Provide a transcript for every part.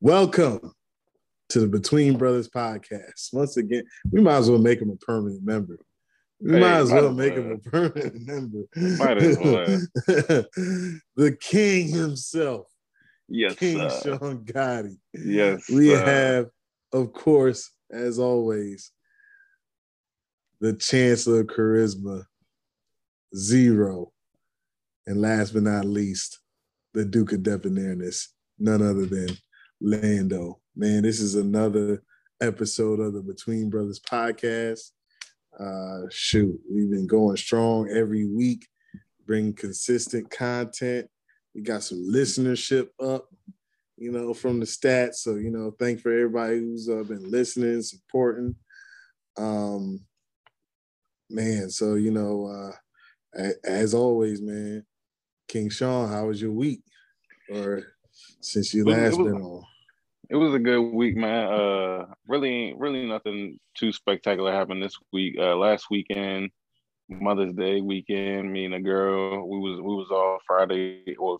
Welcome to the Between Brothers podcast. Once again, we might as well make him a permanent member. Might as well. The king himself. Yes, King Sean Gotti. Yes, we have, of course, as always, the Chancellor of Charisma, Zero, and last but not least, the Duke of Debonairness, none other than Lando. Man, this is another episode of the Between Brothers podcast. Shoot, we've been going strong every week, bringing consistent content. We got some listenership up, you know, from the stats. So, you know, thanks for everybody who's been listening, supporting. Man, so, you know, as always, man, King Sean, how was your week? Or since you last been on? It was a good week, man. Really nothing too spectacular happened this week. Last weekend, Mother's Day weekend, me and a girl, we was all Friday. Well,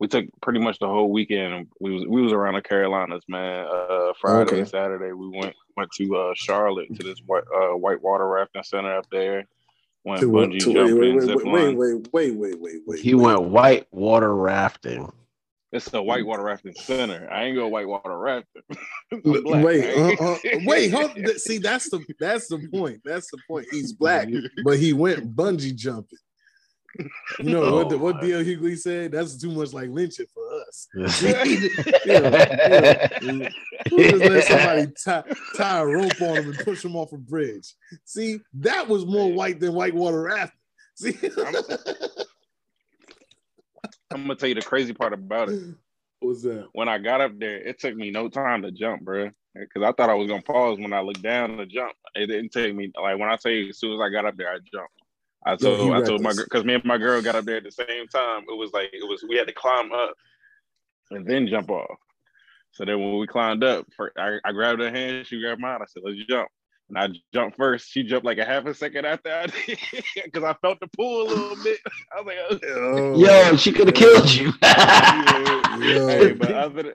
we took pretty much the whole weekend. We was around the Carolinas, man. Friday, okay. Saturday, we went to Charlotte to this white water rafting center up there. Went bungee jumping, wait. He went white water rafting. It's a white water rafting center. I ain't go white water rafting. Wait, see, that's the point. That's the point. He's black, but he went bungee jumping. You know what D.L. Hughley said? That's too much like lynching for us. Yeah. Who just let somebody tie a rope on him and push him off a bridge? See, that was more white than white water rafting. See. I'm gonna tell you the crazy part about it. What's that? When I got up there, it took me no time to jump, bro. Because I thought I was gonna pause when I looked down to jump. It didn't take me. Like when I tell you, as soon as I got up there, I jumped. I told my girl, because me and my girl got up there at the same time. We had to climb up and then jump off. So then when we climbed up, I grabbed her hand, she grabbed mine. I said, "Let's jump." And I jumped first. She jumped like a half a second after I did because I felt the pull a little bit. I was like, oh. Yo, she could have killed you. Yeah. Hey, but other than,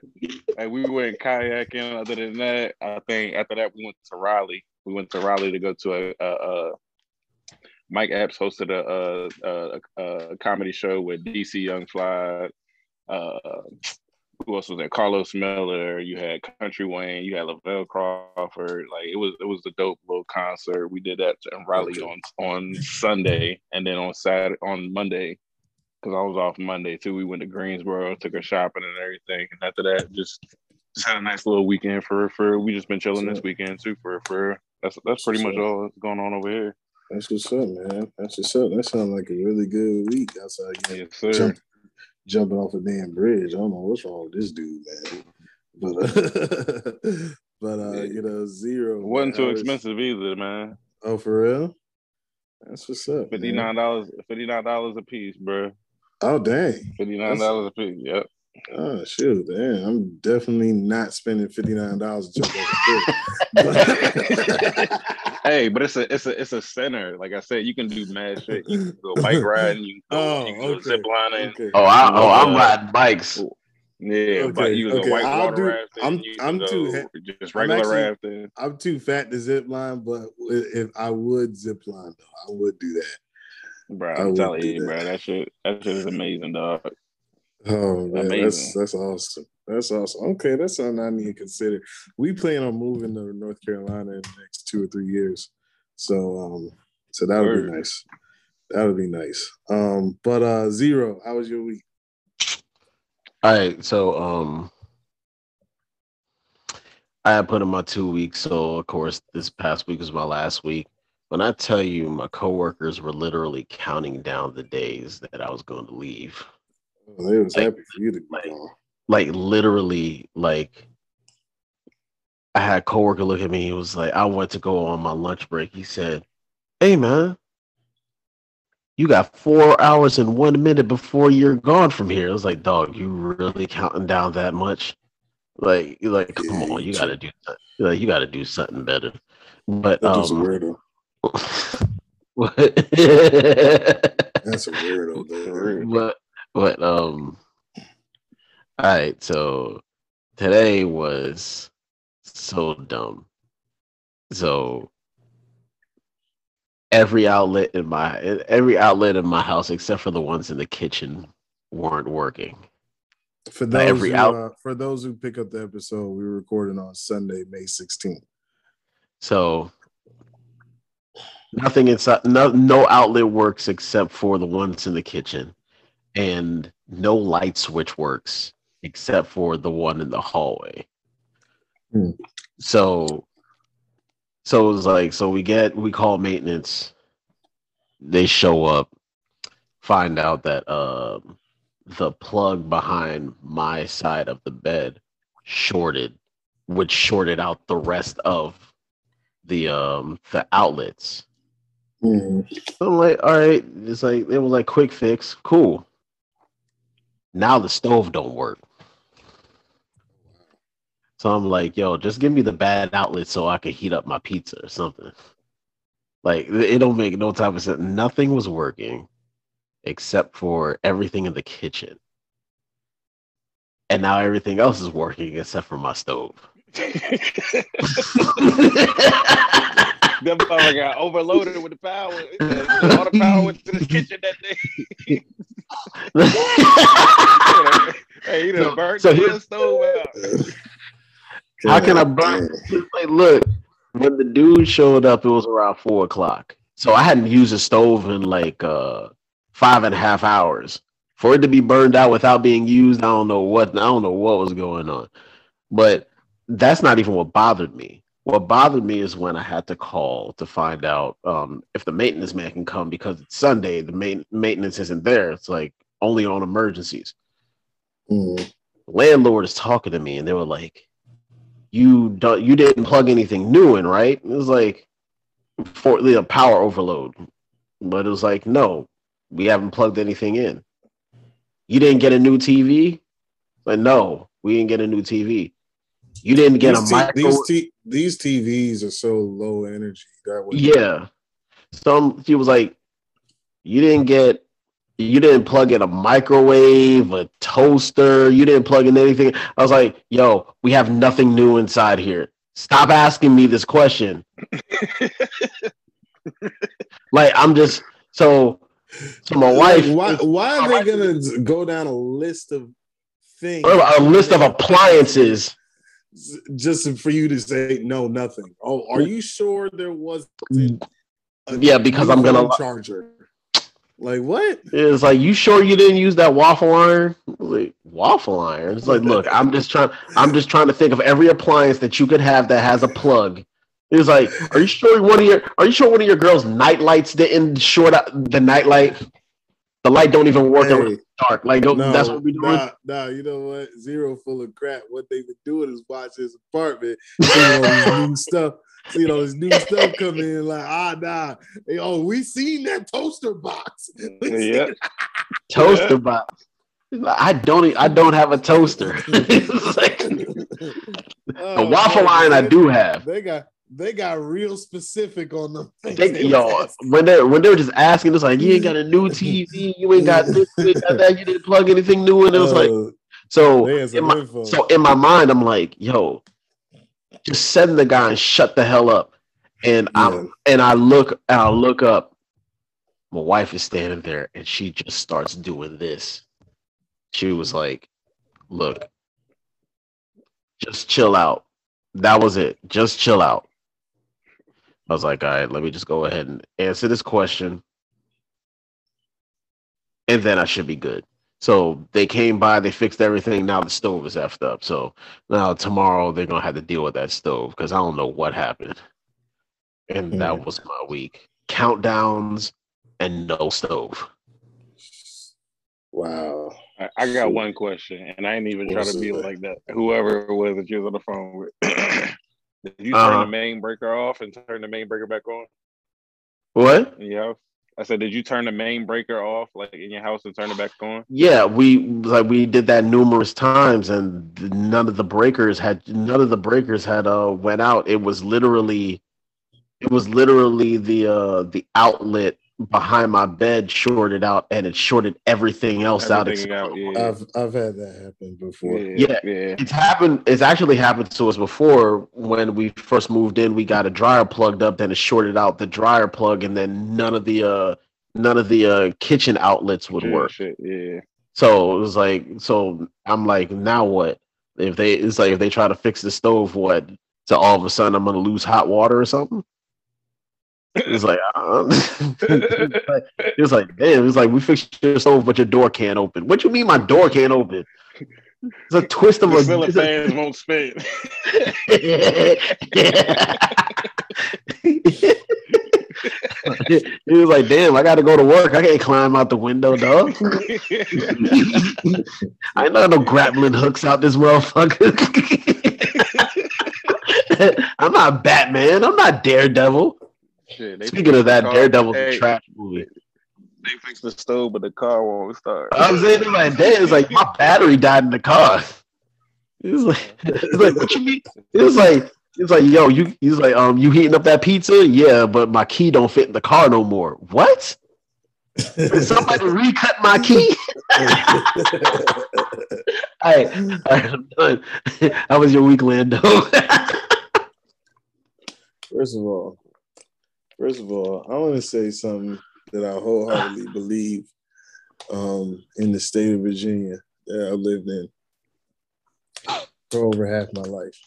we went kayaking. Other than that, I think after that, we went to Raleigh. We went to Raleigh to go to a Mike Epps hosted a comedy show with DC Young Fly. Who else was there? Carlos Miller. You had Country Wayne. You had Lavelle Crawford. Like it was a dope little concert. We did that in Raleigh on Sunday, and then on Monday, because I was off Monday too. We went to Greensboro, took her shopping and everything, and after that, just had a nice little weekend for. We just been chilling this weekend too for. That's pretty much all that's going on over here. That's what's up, man. That's what's up. That sounds like a really good week outside. Yes, sir. Jumping off a damn bridge. I don't know what's wrong with this dude, man. But you know, Zero. Wasn't too expensive either, man. Oh, for real? That's what's up. $59 a piece, bro. Oh, dang. $59 a piece, yep. Oh, shoot, damn. I'm definitely not spending $59 to jump off a bridge. Hey, but it's a center. Like I said, you can do mad shit. You can go bike riding. You can go zip lining. Okay. I'm riding bikes. Yeah, okay, but you can go white water rafting. I'm regular rafting. I'm too fat to zip line, but if I would zip line, though, I would do that. Bro, I'm telling you, bro, that shit is amazing, dog. Oh man, amazing. That's awesome. That's awesome. Okay, that's something I need to consider. We plan on moving to North Carolina in the next 2 or 3 years. So that would be nice. That would be nice. But Zero, how was your week? All right, so I had put in my 2 weeks, so of course this past week was my last week. When I tell you my coworkers were literally counting down the days that I was going to leave. Well, they was happy for you to be gone. Like literally, like I had a coworker look at me. He was like, I went to go on my lunch break. He said, "Hey man, you got 4 hours and 1 minute before you're gone from here." I was like, "Dog, you really counting down that much? Like, come on, you gotta do something better." But that's a weirdo. What? That's a weirdo, dude. But all right, so Today was so dumb. So every outlet in my house except for the ones in the kitchen weren't working. For those who pick up the episode, we were recording on Sunday, May 16th. So nothing inside, no outlet works except for the ones in the kitchen, and no light switch works except for the one in the hallway. Hmm. So it was like, we call maintenance, they show up, find out that the plug behind my side of the bed shorted, which shorted out the rest of the outlets. Mm. So I'm like, all right, it's like it was like quick fix, cool. Now the stove don't work. So I'm like, yo, just give me the bad outlet so I can heat up my pizza or something. Like, it don't make no type of sense. Nothing was working except for everything in the kitchen. And now everything else is working except for my stove. That motherfucker got overloaded with the power. All the power went to the kitchen that day. Hey, you done burnt the stove out. How can I burn? Like, look, when the dude showed up, it was around 4 o'clock. So I hadn't used a stove in like 5.5 hours. For it to be burned out without being used, I don't know what was going on. But that's not even what bothered me. What bothered me is when I had to call to find out if the maintenance man can come, because it's Sunday. The maintenance isn't there. It's like only on emergencies. Mm. Landlord is talking to me, and they were like, you didn't plug anything new in, right? It was like for the power overload, but it was like, no, we haven't plugged anything in. You didn't get a new TV, but no, we didn't get a new TV. You didn't get a microwave. These TVs are so low energy. That way, yeah. She was like, you didn't plug in a microwave, a toaster. You didn't plug in anything. I was like, yo, we have nothing new inside here. Stop asking me this question. Like, I'm just so my wife. Why are they going to go down a list of things? A list of appliances. Just for you to say, no, nothing. Oh, are you sure there was? Yeah, because I'm going to charger. Like, what? It's like, you sure you didn't use that waffle iron? Like, waffle iron? It's like, look, I'm just trying to think of every appliance that you could have that has a plug. It's like, are you sure one of your girls' night lights didn't short out the night light? The light don't even work when it's dark. Like, no, that's what we doing. Nah, you know what? Zero full of crap. What they've been doing is watch his apartment, seeing all this new stuff. You know, this new stuff coming in, like, Hey, we seen that toaster box. Yep. Toaster box. I don't have a toaster. It's like, the waffle line I do have. They got real specific on them. When they were just asking, it's like, you ain't got a new TV, you ain't got this, you ain't got that, you didn't plug anything new in. It was like, so in my mind, I'm like, yo, just send the guy and shut the hell up. And I look up. My wife is standing there, and she just starts doing this. She was like, "Look, just chill out. That was it. Just chill out." I was like, "All right, let me just go ahead and answer this question, and then I should be good." So they came by, they fixed everything. Now the stove is effed up. So now tomorrow they're going to have to deal with that stove because I don't know what happened. And that was my week. Countdowns and no stove. Wow. I got one question, and I didn't even try to be like that. Whoever it was that you was on the phone with, did you turn the main breaker off and turn the main breaker back on? What? Yeah. I said, did you turn the main breaker off, like in your house, and turn it back on? Yeah, we did that numerous times, and none of the breakers had went out. It was literally the outlet behind my bed shorted out, and it shorted everything else out. Yeah. I've had that happen before. Yeah. It's happened. It's actually happened to us before. When we first moved in, we got a dryer plugged up, then it shorted out the dryer plug, and then none of the kitchen outlets would work. Yeah. So it was like, I'm like, now what? If they try to fix the stove, what? So all of a sudden I'm gonna lose hot water or something. It's like, it was like, we fixed your stove, but your door can't open. What you mean my door can't open? It's a twist of the fans won't spin. He was like, damn, I gotta go to work. I can't climb out the window, dog. I ain't got no grappling hooks out this motherfucker. I'm not Batman. I'm not Daredevil. Shit, speaking of that, Daredevil's a trash movie. They fixed the stove, but the car won't start. I was saying, like, damn, it's like my battery died in the car. It was like, what you mean? It was like, yo, you heating up that pizza? Yeah, but my key don't fit in the car no more. What? Did somebody recut my key? All right, I'm done. How was your week, Lando? First of all, I want to say something that I wholeheartedly believe in the state of Virginia that I've lived in for over half my life.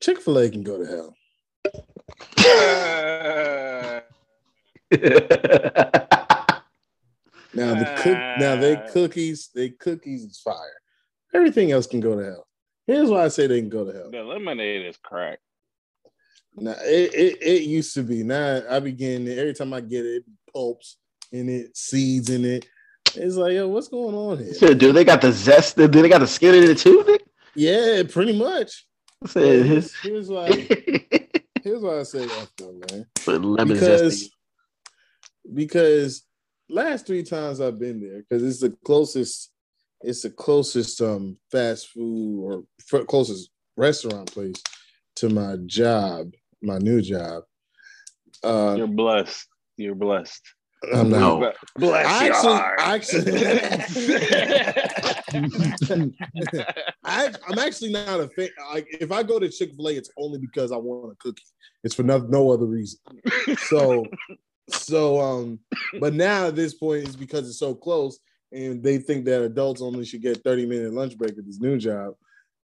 Chick-fil-A can go to hell. Now they cookies is fire. Everything else can go to hell. Here's why I say they can go to hell. The lemonade is crack. Now it used to be. Now I begin every time I get it, pulps in it, seeds in it. It's like, yo, what's going on here? So, dude, they got the zest. Do they got the skin in it too, Nick? Yeah, pretty much. Here's why I say that though, man. But lemon zest. Because last three times I've been there, because it's the closest. It's the closest fast food or closest restaurant place to my job. My new job. You're blessed. You're blessed. I'm not. No. Bless I'm actually not a fan. Like, if I go to Chick-fil-A, it's only because I want a cookie. It's for no other reason. So, but now at this point, it's because it's so close, and they think that adults only should get 30-minute lunch break at this new job.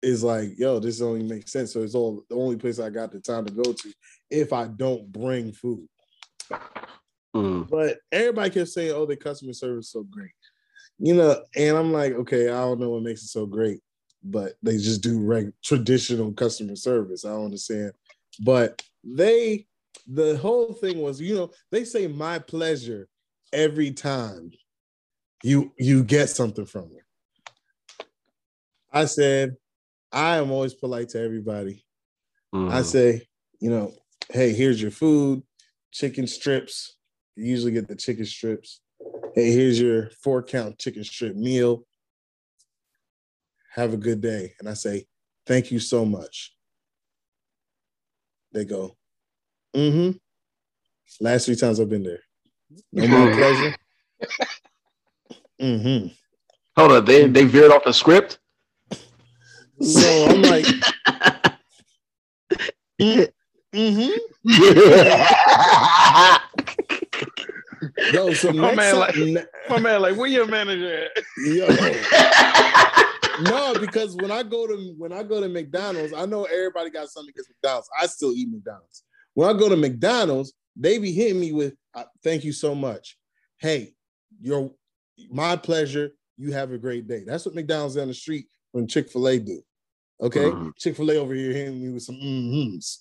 Is like, yo, this only makes sense. So it's all the only place I got the time to go to if I don't bring food. Mm. But everybody kept saying, oh, the customer service is so great. You know, and I'm like, okay, I don't know what makes it so great, but they just do traditional customer service. I don't understand. But the whole thing was, you know, they say my pleasure every time you get something from me. I said, I am always polite to everybody. Mm. I say, you know, hey, here's your food, chicken strips. You usually get the chicken strips. Hey, here's your 4-count chicken strip meal. Have a good day. And I say, thank you so much. They go, mm-hmm. Last three times I've been there. No more pleasure. Mm-hmm. Hold on, they veered off the script? So I'm like, mm-hmm. Yo, so my man, like, where your manager at? Yo. No, because when I go to McDonald's, I know everybody got something against McDonald's. I still eat McDonald's. When I go to McDonald's, they be hitting me with, "Thank you so much. Hey, my pleasure. You have a great day." That's what McDonald's down the street from Chick-fil-A do. Okay, Chick-fil-A over here hitting me with some mm-hmms.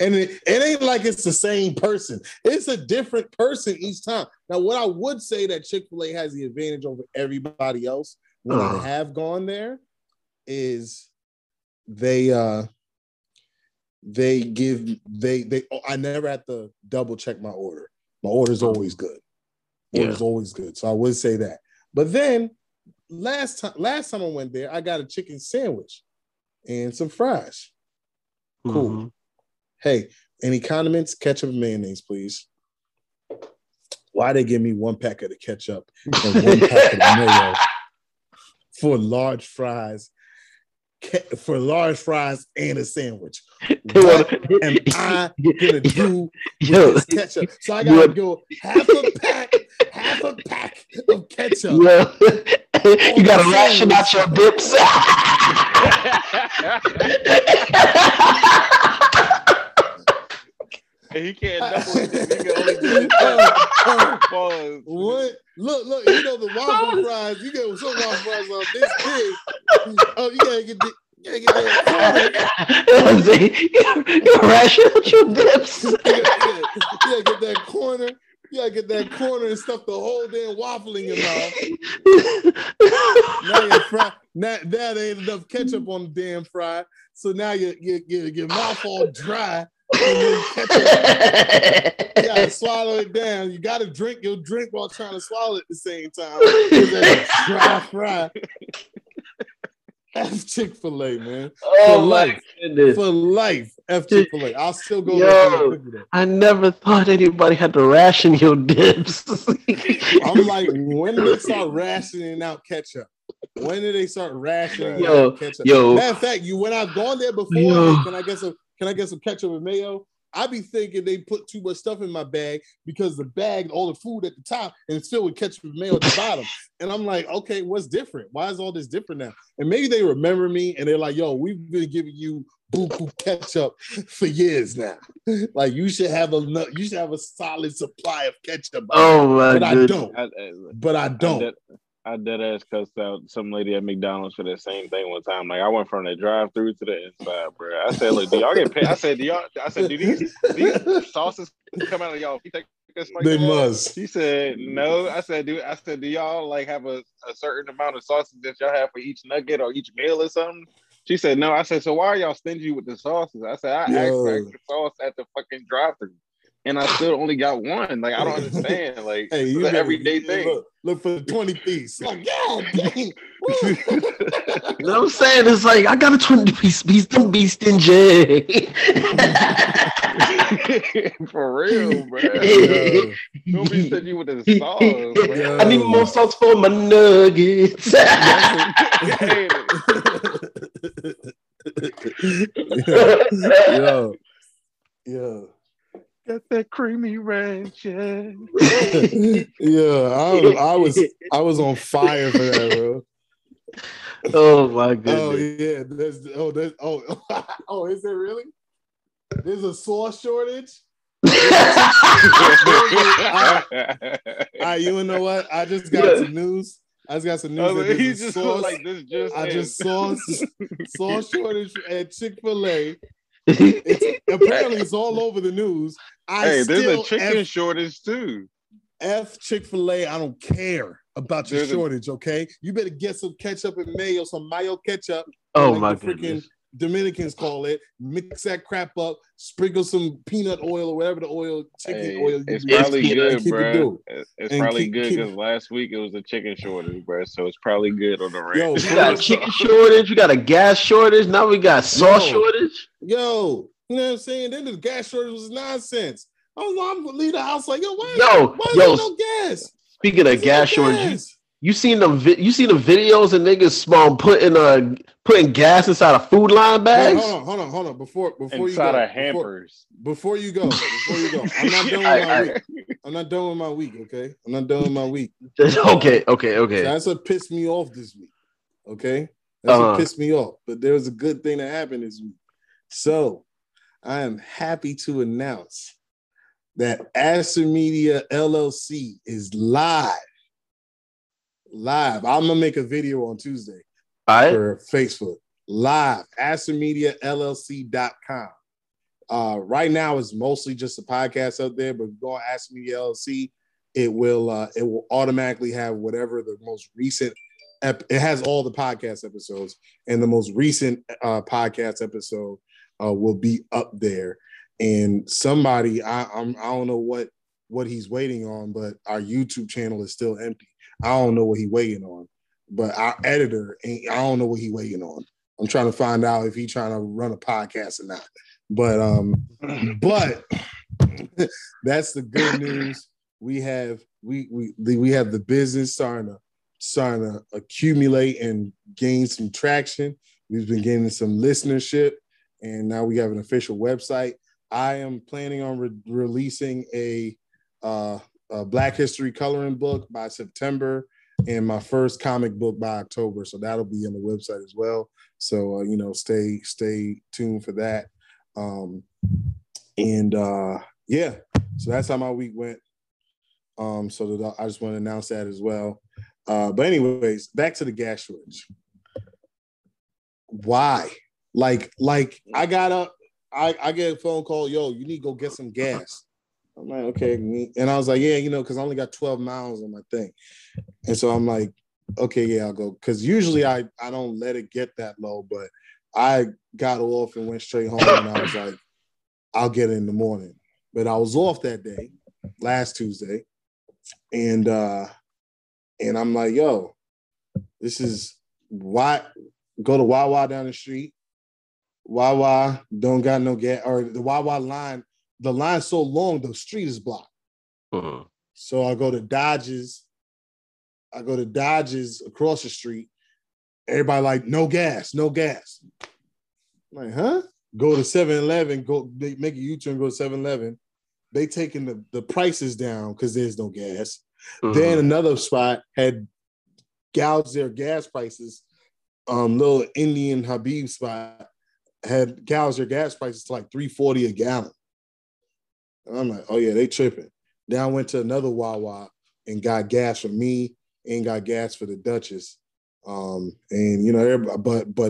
And it ain't like it's the same person. It's a different person each time. Now, what I would say that Chick-fil-A has the advantage over everybody else when I have gone there is I never have to double check my order. My order's always good. So I would say that. But then last time I went there, I got a chicken sandwich and some fries. Cool. Mm-hmm. Hey, any condiments? Ketchup and mayonnaise, please. Why they give me one pack of the ketchup and one pack of the mayo for large fries? For large fries and a sandwich. What am I gonna do with this ketchup? So I gotta go half a pack of ketchup. Yeah. You gotta ration out your dips. He can't double it. He can only do it. What? Look, you know the waffle fries. You get some waffle fries on this big. Oh, you gotta get the. You gotta ration out your dips. You gotta get that corner. You gotta get that corner and stuff the whole damn waffle in your mouth. Now you're fried. That ain't enough ketchup on the damn fry. So now your mouth all dry. You gotta swallow it down. You gotta drink your drink while trying to swallow it at the same time. Dry fry. F Chick-fil-A, man. Oh, for life. For life. F Chick-fil-A. I'll still go. Yo, I never thought anybody had to ration your dips. I'm like, when did they start rationing out ketchup? When did they start rationing out ketchup? Yo. Matter of fact, when I've gone there before, can I get some ketchup and mayo? I be thinking they put too much stuff in my bag because the bag, all the food at the top, and it's filled with ketchup and mayo at the bottom. And I'm like, okay, what's different? Why is all this different now? And maybe they remember me and they're like, yo, we've been giving you buku ketchup for years now. Like you should have a solid supply of ketchup. Oh my goodness. But I don't. I dead ass cussed out some lady at McDonald's for that same thing one time. Like I went from the drive-through to the inside, bro. I said, "Look, do y'all get paid?" I said, "Do these sauces come out of y'all? They must." She said, "No." I said, "Do y'all like have a certain amount of sauces that y'all have for each nugget or each meal or something?" She said, "No." I said, "So why are y'all stingy with the sauces?" I said, "I asked for extra sauce at the fucking drive-through." And I still only got one. Like I don't understand. Like hey, it's an everyday thing. Look for the 20-piece. Like, God dang. You know what I'm saying? It's like I got a 20-piece. Don't be stingy. For real, bro. Don't be stingy with the sauce. Bro. I need more sauce for my nuggets. Yo. Got that creamy ranch, yeah. I was on fire for that, bro. Oh my goodness! Oh yeah, is it really? There's a sauce shortage. All right, you know what? I just got some news. Oh, that there's a sauce. Like this sauce shortage at Chick-fil-A. Apparently it's all over the news. There's a chicken shortage too. F Chick-fil-A, I don't care about your shortage, okay? You better get some ketchup and mayo, some mayo ketchup. Oh like my freaking Dominicans call it. Mix that crap up. Sprinkle some peanut oil or whatever the oil, chicken oil. It's probably good, bro. It's probably good because last week it was a chicken shortage, bro. So it's probably good on the ranch. Yo, we got a chicken shortage. We got a gas shortage. Now we got sauce shortage. Yo, you know what I'm saying? Then the gas shortage was nonsense. I'm gonna leave the house like, why is there no gas? Speaking of gas shortage, you seen the videos of niggas small putting gas inside of food line bags? Wait, hold on. Before you go, inside of hampers. Before you go, I'm not done with my week. I'm not done with my week. Okay, I'm not done with my week. Okay. So that's what pissed me off this week. Okay, that's what pissed me off. But there was a good thing that happened this week. So I am happy to announce that Astro Media LLC is live. I'm gonna make a video on Tuesday for Facebook live. AstroMediaLLC.com. Right now it's mostly just a podcast up there, but go on Astro Media LLC. It will automatically have whatever the most recent. It has all the podcast episodes, and the most recent podcast episode will be up there. And somebody, I don't know what he's waiting on, but our YouTube channel is still empty. I don't know what he's waiting on, but our editor, I don't know what he's waiting on. I'm trying to find out if he's trying to run a podcast or not. But that's the good news. We have the business starting to accumulate and gain some traction. We've been gaining some listenership, and now we have an official website. I am planning on releasing a Black History coloring book by September and my first comic book by October. So that'll be on the website as well. So, stay tuned for that. So that's how my week went. I just want to announce that as well. But anyways, back to the gas shortage. Why? Like I got up, I get a phone call, yo, you need to go get some gas. I'm like, okay. And I was like, yeah, because I only got 12 miles on my thing. And so I'm like, okay, yeah, I'll go. Because usually I don't let it get that low, but I got off and went straight home. And I was like, I'll get it in the morning. But I was off that day, last Tuesday. And I'm like, yo, this is why. Go to Wawa down the street. Wawa don't got no gas, or the Wawa line. The line's so long, the street is blocked. Uh-huh. So I go to Dodge's. Across the street. Everybody like, no gas. I'm like, huh? Go to 7-Eleven. They make a U-turn, go to 7-Eleven. They taking the prices down because there's no gas. Uh-huh. Then another spot had gouged their gas prices. Little Indian Habib spot had gouged their gas prices to like $3.40 a gallon. And I'm like, oh yeah, they tripping. Then I went to another Wawa and got gas for me and got gas for the Duchess. But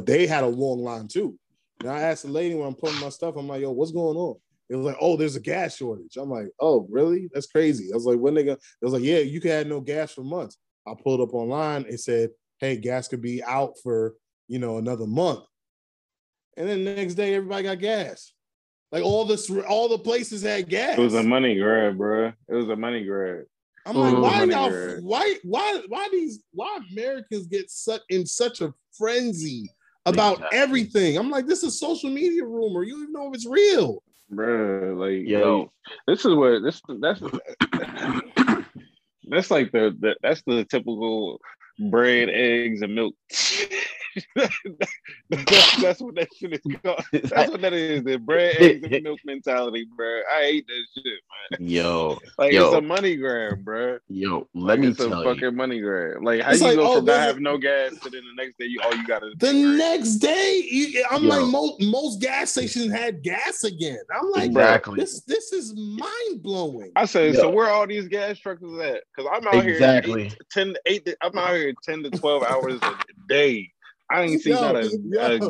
they had a long line too. And I asked the lady when I'm putting my stuff, I'm like, yo, what's going on? It was like, oh, there's a gas shortage. I'm like, oh, really? That's crazy. I was like, when they go, it was like, yeah, you can have no gas for months. I pulled up online. It said, hey, gas could be out for, another month. And then the next day, everybody got gas. Like all the places had gas. It was a money grab, bro. I'm like, why Americans get in such a frenzy about everything? I'm like, this is social media rumor. You don't even know if it's real, bro. Like, yo, this is what that's like that's the typical bread, eggs, and milk. That's what that shit is called. That's what that is. The bread, eggs, and milk mentality, bro. I hate that shit, man. Yo, it's a money grab, bro. Yo, let me tell you, it's a fucking money grab. Like, how it's you like, go from not having no gas to then the next day, most gas stations had gas again. I'm like, exactly. This is mind blowing. I said, so where are all these gas trucks at? Because I'm out here 10 to 12 hours a day. I ain't seen a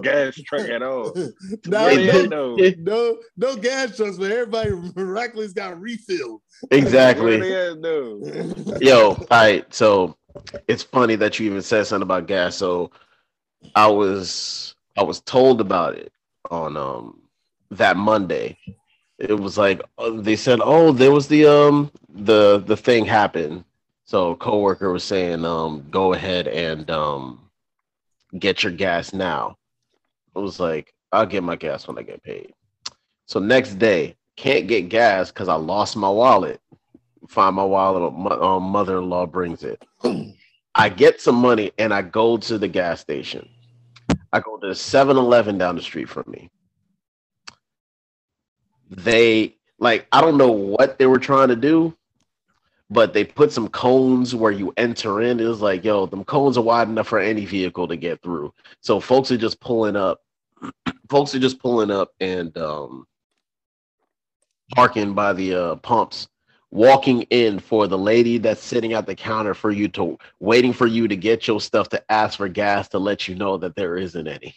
gas truck at all. No gas trucks, but everybody miraculously got refilled. Exactly. Yo, all right. So it's funny that you even said something about gas. So I was told about it on that Monday. It was like they said, oh, there was the thing happened. So a coworker was saying, go ahead and get your gas now. I was like, I'll get my gas when I get paid. So next day, can't get gas because I lost my wallet. Find my wallet, my mother-in-law brings it. I get some money and I go to the gas station. I go to 7-Eleven down the street from me. They, I don't know what they were trying to do, but they put some cones where you enter in. It was like, yo, them cones are wide enough for any vehicle to get through. So folks are just pulling up. And parking by the pumps, walking in for the lady that's sitting at the counter for you to waiting for you to get your stuff to ask for gas to let you know that there isn't any.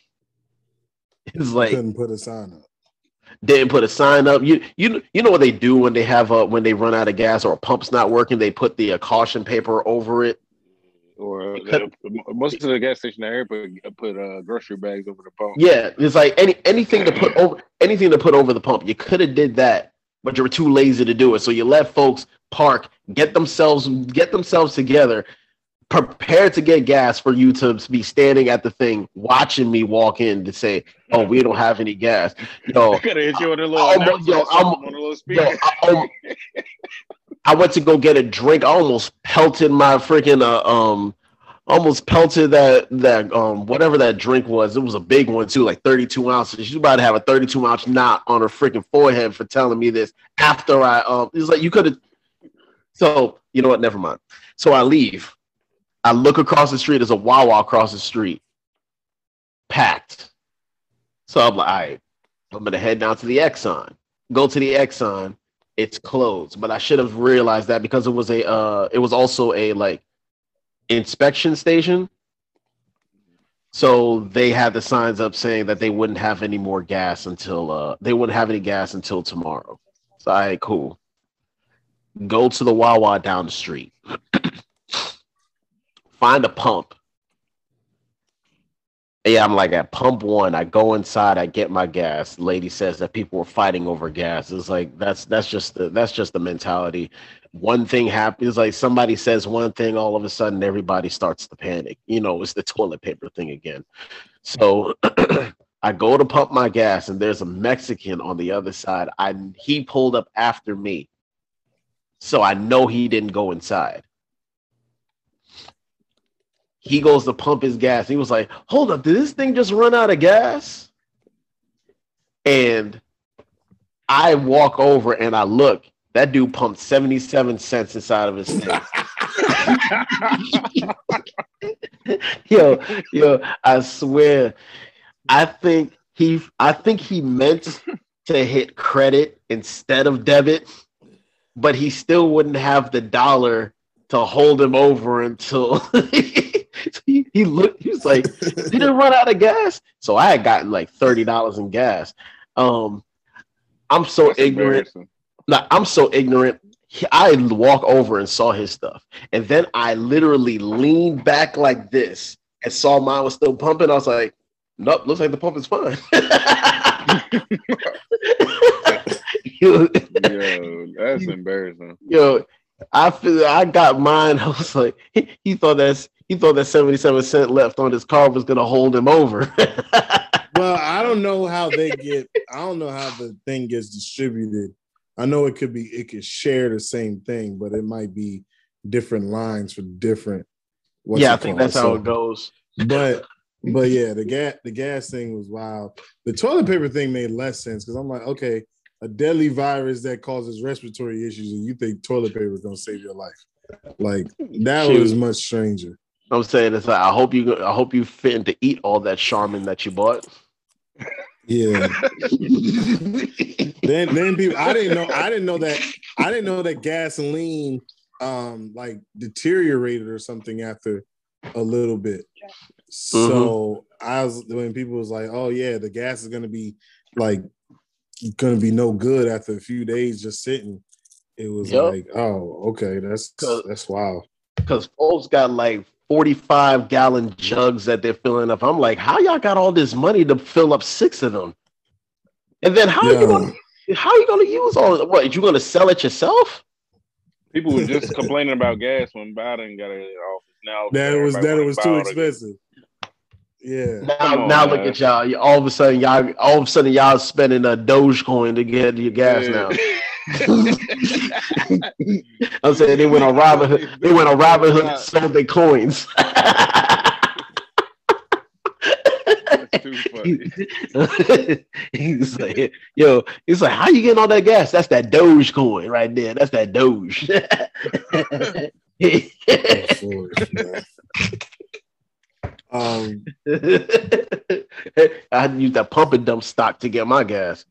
It's like couldn't put a sign up. Didn't put a sign up. You know what they do when they have when they run out of gas or a pump's not working? They put the caution paper over it. Or most of the gas station there put grocery bags over the pump. Yeah, it's like anything to put over the pump. You could have did that, but you were too lazy to do it. So you let folks park, get themselves together, prepared to get gas for you to be standing at the thing watching me walk in to say, "Oh, we don't have any gas." Yo, I could have hit you with a little. I went to go get a drink. I almost pelted my freaking whatever that drink was. It was a big one too, like 32 ounces. She's about to have a 32 ounce knot on her freaking forehead for telling me this after I it's like you could have. So you know what? Never mind. So I leave. I look across the street. There's a Wawa across the street, packed. So I'm like, all right, I'm gonna head down to the Exxon. Go to the Exxon. It's closed, but I should have realized that because it was a it was also a like inspection station, so they had the signs up saying that they wouldn't have any more gas until tomorrow. So I cool, go to the Wawa down the street, find a pump. Yeah, I'm like at pump one. I go inside, I get my gas. Lady says that people were fighting over gas. It's like that's just the mentality. One thing happens, like somebody says one thing, all of a sudden everybody starts to panic. You know, it's the toilet paper thing again. So I go to pump my gas, and there's a Mexican on the other side. He pulled up after me, so I know he didn't go inside. He goes to pump his gas. He was like, "Hold up, did this thing just run out of gas?" And I walk over and I look. That dude pumped 77 cents inside of his thing. yo, I swear. I think he meant to hit credit instead of debit, but he still wouldn't have the dollar to hold him over until he looked. He was like, "Didn't run out of gas." So I had gotten like $30 in gas. I'm so ignorant. Like, I'm so ignorant. I walk over and saw his stuff. And then I literally leaned back like this and saw mine was still pumping. I was like, nope, looks like the pump is fine. Yo, that's embarrassing. Yo, I got mine. I was like, he thought that 77 cent left on his car was going to hold him over. Well, I don't know how the thing gets distributed. I know it could share the same thing, but it might be different lines for different. Yeah, I think that's how it goes. But yeah, the gas thing was wild. The toilet paper thing made less sense because I'm like, okay, a deadly virus that causes respiratory issues, and you think toilet paper is gonna save your life? Like that was much stranger. I'm saying it's like I hope you fit in to eat all that Charmin that you bought. Yeah. then people, I didn't know that gasoline like deteriorated or something after a little bit. So when people was like, "Oh yeah, the gas is gonna be no good after a few days just sitting." It was like, "Oh, okay, that's wild." Because folks got like 45-gallon jugs that they're filling up. I'm like, how y'all got all this money to fill up 6 of them? And then how are you gonna use all? What, you gonna sell it yourself? People were just complaining about gas when Biden got in office. Now that it was too expensive. Yeah. Now look at y'all. All of a sudden y'all spending a Dogecoin to get your gas now. I'm saying they went on Robinhood. They went on Robinhood and sold their coins. That's too funny. He's like, yo, it's like, how you getting all that gas? That's that Doge coin right there. That's that Doge. I used that pump and dump stock to get my gas.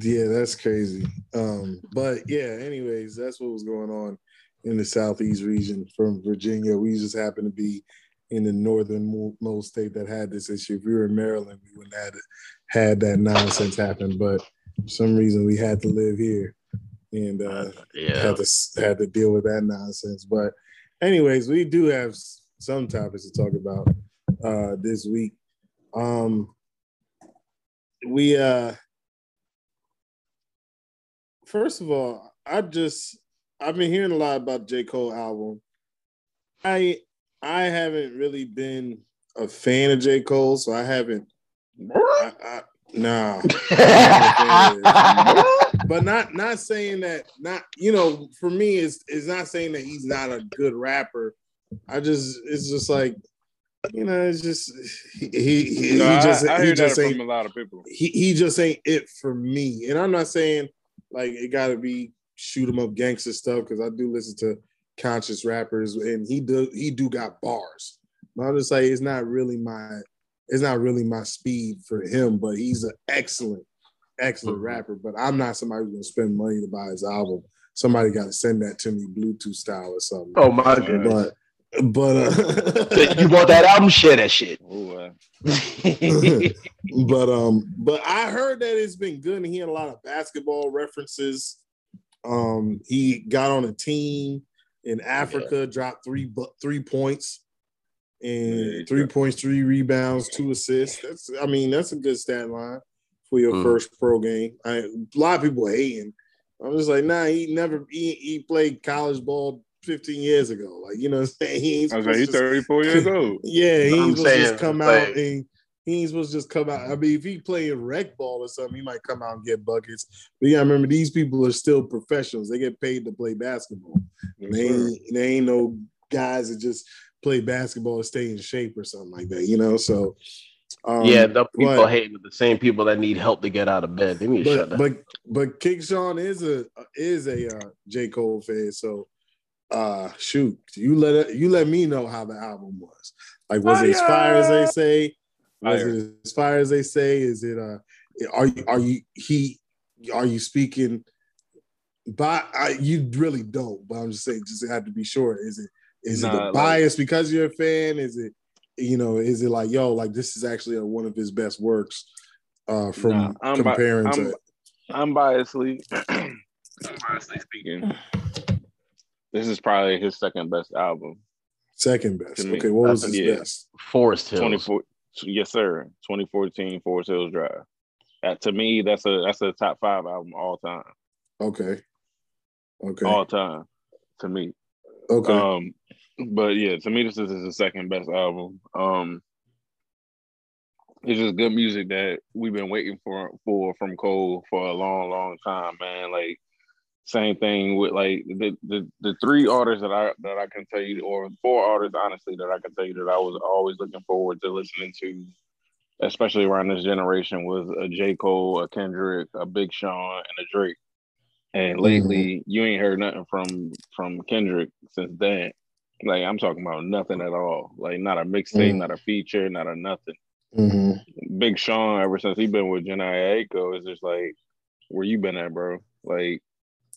Yeah, that's crazy. But yeah, anyways, that's what was going on in the Southeast region from Virginia. We just happened to be in the northernmost state that had this issue. If we were in Maryland, we wouldn't have had that nonsense happen. But for some reason, we had to live here and had to deal with that nonsense. But anyways, we do have some topics to talk about this week. First of all, I've been hearing a lot about J. Cole album. I I haven't really been a fan of J. Cole, so I haven't. No. But not saying that, not, you know, for me, it's not saying that he's not a good rapper. It's just like, you know, it's just he just ain't it for me. And I'm not saying like it gotta be shoot him up gangster stuff, because I do listen to conscious rappers and he got bars. But I'm just like, it's not really my speed for him, but he's an excellent rapper. But I'm not somebody who's gonna spend money to buy his album. Somebody gotta send that to me Bluetooth style or something. Oh my goodness. But you want that album? Share that shit. Ooh, but I heard that it's been good and he had a lot of basketball references. He got on a team in Africa, dropped three points. And 3 points, 3 rebounds, 2 assists. That's a good stat line for your first pro game. A lot of people hating. I'm just like, nah, he played college ball 15 years ago. Like, you know what I'm saying? He's 34 years old. Yeah, he ain't supposed to just come out and I mean, if he playing rec ball or something, he might come out and get buckets. But yeah, remember, these people are still professionals. They get paid to play basketball. And they ain't no guys that just play basketball and stay in shape or something like that, you know? So yeah, the people hating the same people that need help to get out of bed. They need to shut up. But King Sean is a J. Cole fan, so shoot, you let me know how the album was. Like, was it as fire as they say? Was it as fire as they say? Is it are you speaking by you really don't, but I'm just saying, just have to be sure. Is it bias because you're a fan? Is it, you know, is it like, yo, like this is actually one of his best works from comparing to... I'm biasly speaking, this is probably his second best album. Second best. Okay, what was his best? Forest Hills. 24, yes, sir. 2014 Forest Hills Drive. To me, that's a top 5 album all time. Okay. All time to me. Okay. But yeah, to me, this is his second best album. It's just good music that we've been waiting for from Cole for a long, long time, man. Like, same thing with like the 3 artists that I can tell you, or 4 artists, honestly, that I can tell you that I was always looking forward to listening to, especially around this generation, was a J. Cole, a Kendrick, a Big Sean, and a Drake. And lately, you ain't heard nothing from Kendrick since then. Like, I'm talking about nothing at all. Like, not a mixtape, not a feature, not a nothing. Big Sean, ever since he been with Jhené Aiko, is just like, where you been at, bro? Like,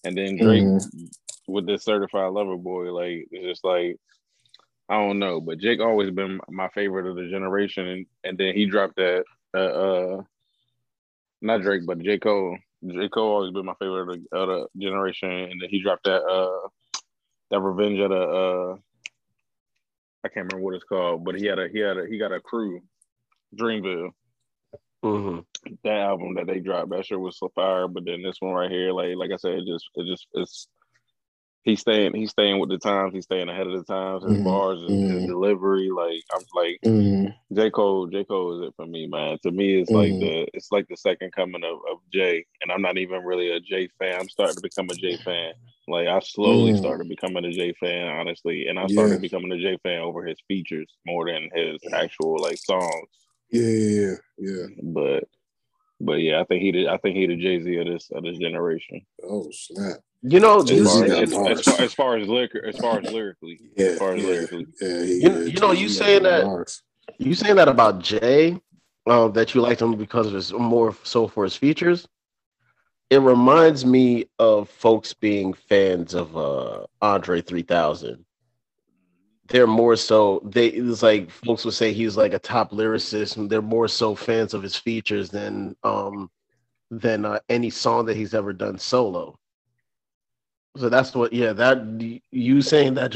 and then Drake with this Certified Lover Boy, like, it's just like, I don't know. But Jake always been my favorite of the generation. And then he dropped that, not Drake, but J. Cole. J. Cole always been my favorite of the generation, and then he dropped that Revenge of the I can't remember what it's called, but he got a crew, Dreamville. That album that they dropped, that sure was so fire. But then this one right here, like I said, it's he's staying with the times, he's staying ahead of the times. His bars and his delivery, like I'm like J. Cole is it for me, man. To me, it's like the second coming of Jay, and I'm not even really a Jay fan. I'm starting to become a Jay fan. Like I slowly started becoming a Jay fan, honestly, and I started becoming a Jay fan over his features more than his actual like songs. Yeah. But yeah, I think he the Jay-Z of this generation. Oh snap! You know, as far as lyrically. Yeah, you saying that about Jay, that you liked him because it's more so for his features. It reminds me of folks being fans of André 3000. They're more so it's like folks would say he's like a top lyricist, and they're more so fans of his features than any song that he's ever done solo. So that's what, that you saying that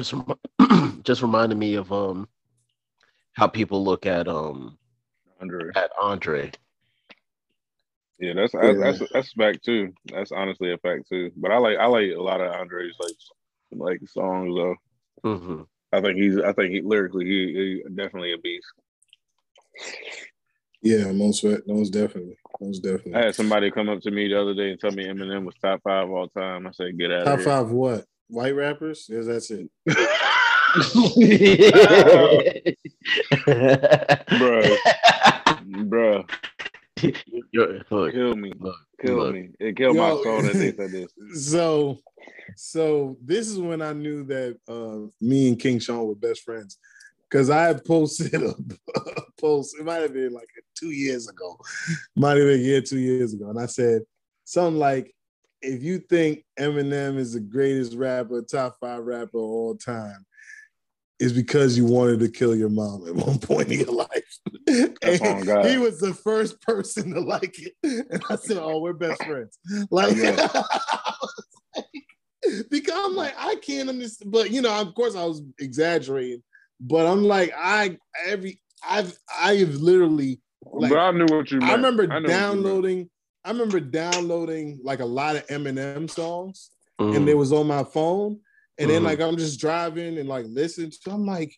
just reminded me of how people look at Andre. Yeah, that's fact too. That's honestly a fact too. But I like a lot of Andre's like songs though. I think he lyrically he definitely a beast. Yeah, most definitely. I had somebody come up to me the other day and tell me Eminem was top five all time. I said, get out of here. Top five what? White rappers? Yes, that's it. Bro. Kill me. It killed my soul that they said this. So this is when I knew that me and King Sean were best friends. Because I posted a post, it might have been like 2 years ago. And I said something like, if you think Eminem is the greatest rapper, top five rapper of all time, it's because you wanted to kill your mom at one point in your life. And he was the first person to like it. And I said, oh, we're best friends. Like, because I'm like, I can't understand. But, you know, of course I was exaggerating. But I'm like, I've literally, like, but I knew what you meant. I remember downloading like a lot of Eminem songs, and they was on my phone. And then like I'm just driving and like listening. So I'm like,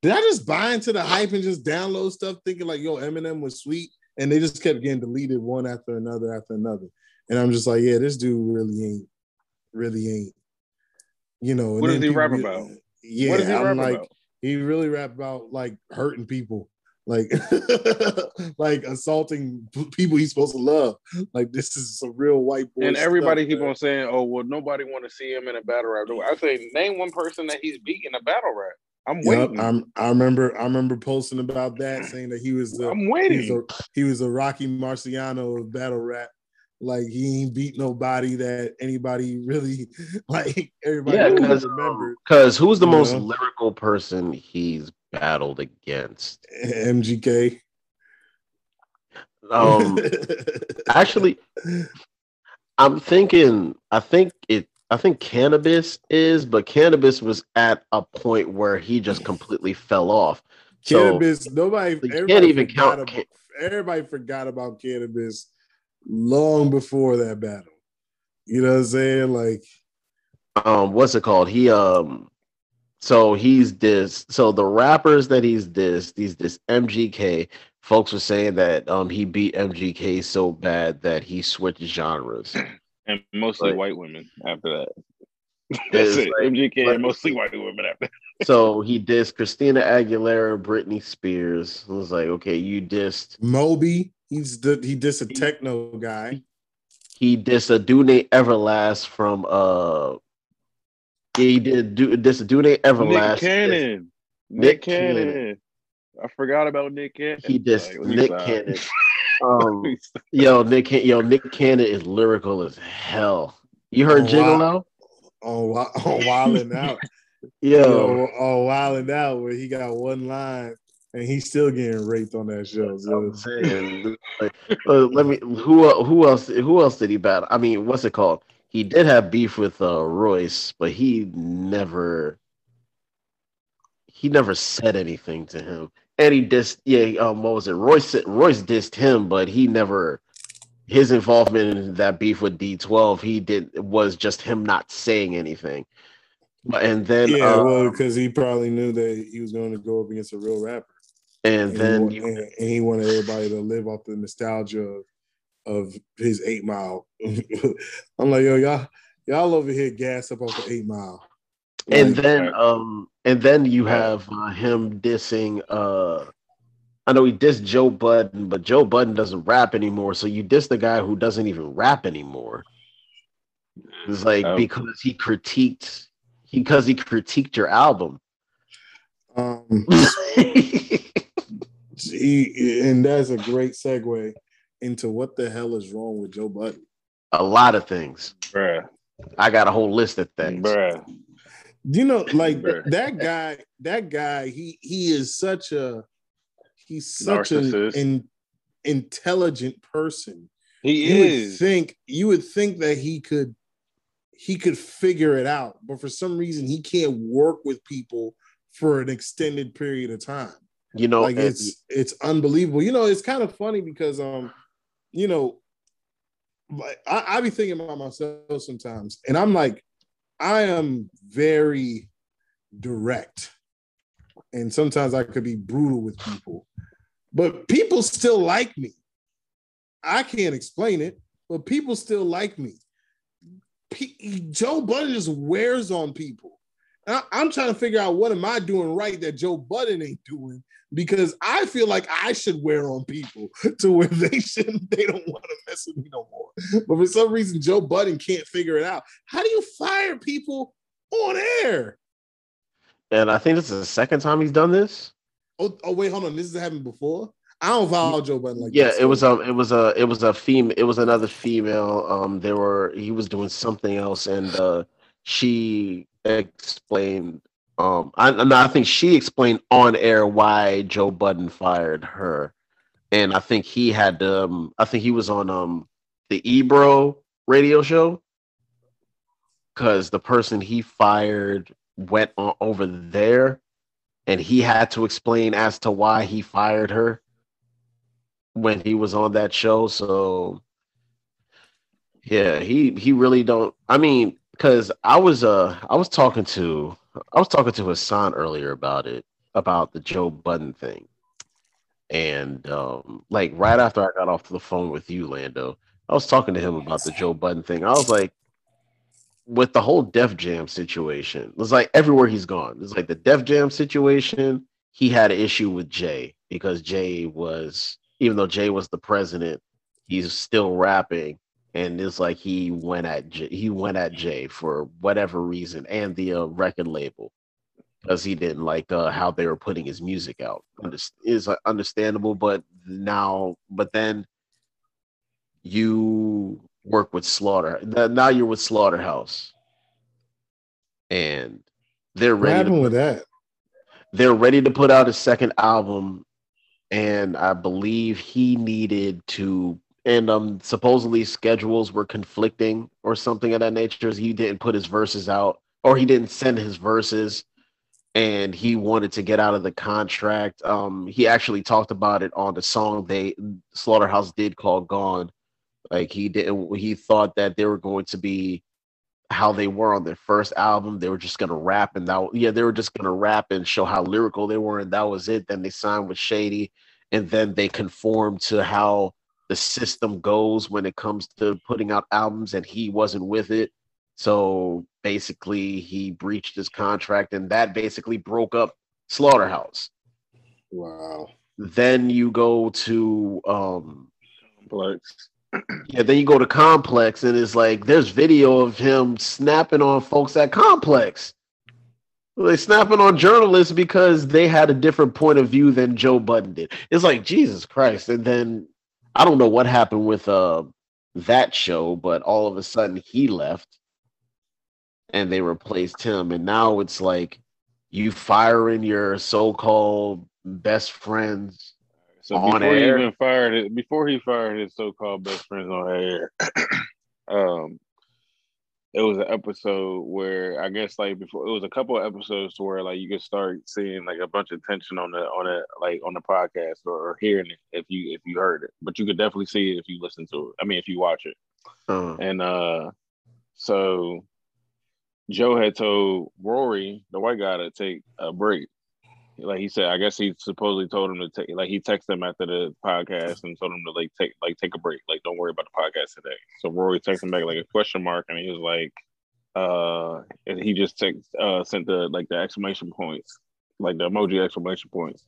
did I just buy into the hype and just download stuff thinking like, yo, Eminem was sweet? And they just kept getting deleted one after another. And I'm just like, yeah, this dude really ain't. You know. What does he rap about? Yeah, I'm like. About? He really rap about like hurting people, like like assaulting people he's supposed to love. Like this is some real white boy. And everybody keep on saying, "Oh, well, nobody want to see him in a battle rap." I say, name one person that he's beat in a battle rap. I'm waiting. I remember posting about that, saying that he was. I'm waiting. He was a Rocky Marciano of battle rap. Like he ain't beat nobody that anybody really like. Everybody, yeah, because who's the most lyrical person he's battled against? MGK. Actually, I'm thinking. I think Canibus is, but Canibus was at a point where he just completely fell off. Canibus. So nobody. You can't even count. Everybody forgot about Canibus. Long before that battle, you know what I'm saying? Like, what's it called? He, so he's dissed. So the rappers that he's dissed MGK. Folks were saying that he beat MGK so bad that he switched genres, and mostly white women after that. That's it. Like, MGK, like, and mostly white women after that. So he dissed Christina Aguilera, Britney Spears. I was like, okay, you dissed Moby. He dissed a techno guy. He dissed a dude named Everlast from dissed a dude named Everlast. Nick Cannon. I forgot about Nick Cannon. He dissed Nick Cannon. Nick Cannon is lyrical as hell. You heard Jingle Now? Oh, Wildin' Out. Wildin' Out, where he got one line. And he's still getting raped on that show. So. I'm saying, like, let me. Who else did he battle? I mean, what's it called? He did have beef with Royce, but he never said anything to him. And he dissed. Yeah, what was it? Royce dissed him, but he never. His involvement in that beef with D12, was just him not saying anything. And then because he probably knew that he was going to go up against a real rapper. And he wanted everybody to live off the nostalgia of his 8 Mile. I'm like, yo, y'all over here gas up off the 8 Mile. And like, then you have him dissing. I know he dissed Joe Budden, but Joe Budden doesn't rap anymore. So you diss the guy who doesn't even rap anymore. It's like because he critiqued. Because he critiqued your album, and that's a great segue into what the hell is wrong with Joe Budden. A lot of things, bruh. I got a whole list of things, bruh. You know, like that guy. He's such an intelligent person. You would think that he could. He could figure it out, but for some reason he can't work with people for an extended period of time. You know, like it's unbelievable. You know, it's kind of funny because you know, like I be thinking about myself sometimes, and I'm like, I am very direct. And sometimes I could be brutal with people, but people still like me. I can't explain it, but people still like me. Joe Budden just wears on people. I'm trying to figure out what am I doing right that Joe Budden ain't doing, because I feel like I should wear on people to where they don't want to mess with me no more. But for some reason, Joe Budden can't figure it out. How do you fire people on air? And I think this is the second time he's done this. Oh wait, hold on. This has happened before. I don't follow Joe Budden like that. Yeah, it was another female. He was doing something else, and she explained. I think she explained on air why Joe Budden fired her, and I think he had I think he was on the Ebro radio show, because the person he fired went on over there, and he had to explain as to why he fired her when he was on that show. So yeah, he really don't. I mean, because I was talking to Hassan earlier about it, about the Joe Budden thing, and like right after I got off the phone with you, Lando, I was talking to him about the Joe Budden thing. I was like, with the whole Def Jam situation, it was like everywhere he's gone. It's like the Def Jam situation. He had an issue with Jay, because Jay was, even though Jay was the president, he's still rapping, and it's like he went at Jay for whatever reason, and the record label, because he didn't like how they were putting his music out. It's understandable, but then you work with Now you're with Slaughterhouse, and they're ready. What happened with that? They're ready to put out a second album, and I believe he needed to. And supposedly schedules were conflicting or something of that nature. He didn't put his verses out, or he didn't send his verses, and he wanted to get out of the contract. He actually talked about it on the song Slaughterhouse did called "Gone." Like he thought that they were going to be how they were on their first album. They were just going to rap and show how lyrical they were, and that was it. Then they signed with Shady, and then they conformed to how the system goes when it comes to putting out albums, and he wasn't with it. So basically he breached his contract, and that basically broke up Slaughterhouse. Wow. Then you go to Complex. Yeah, then you go to Complex, and it's like there's video of him snapping on folks at Complex. They're snapping on journalists because they had a different point of view than Joe Budden did. It's like, Jesus Christ. And then I don't know what happened with that show, but all of a sudden he left and they replaced him. And now it's like you firing your so-called best friends. So on air. Before he fired his so-called best friends on air, it was an episode where I guess like before it was a couple of episodes where like you could start seeing like a bunch of tension on the podcast or hearing it if you heard it, but you could definitely see it if you listen to it. I mean, if you watch it, and so Joe had told Rory, the white guy, to take a break. Like he said, I guess he supposedly told him to take, like he texted him after the podcast and told him to take a break. Like, don't worry about the podcast today. So Rory texted him back like a question mark, and he was like, and he just sent the exclamation points, like the emoji exclamation points.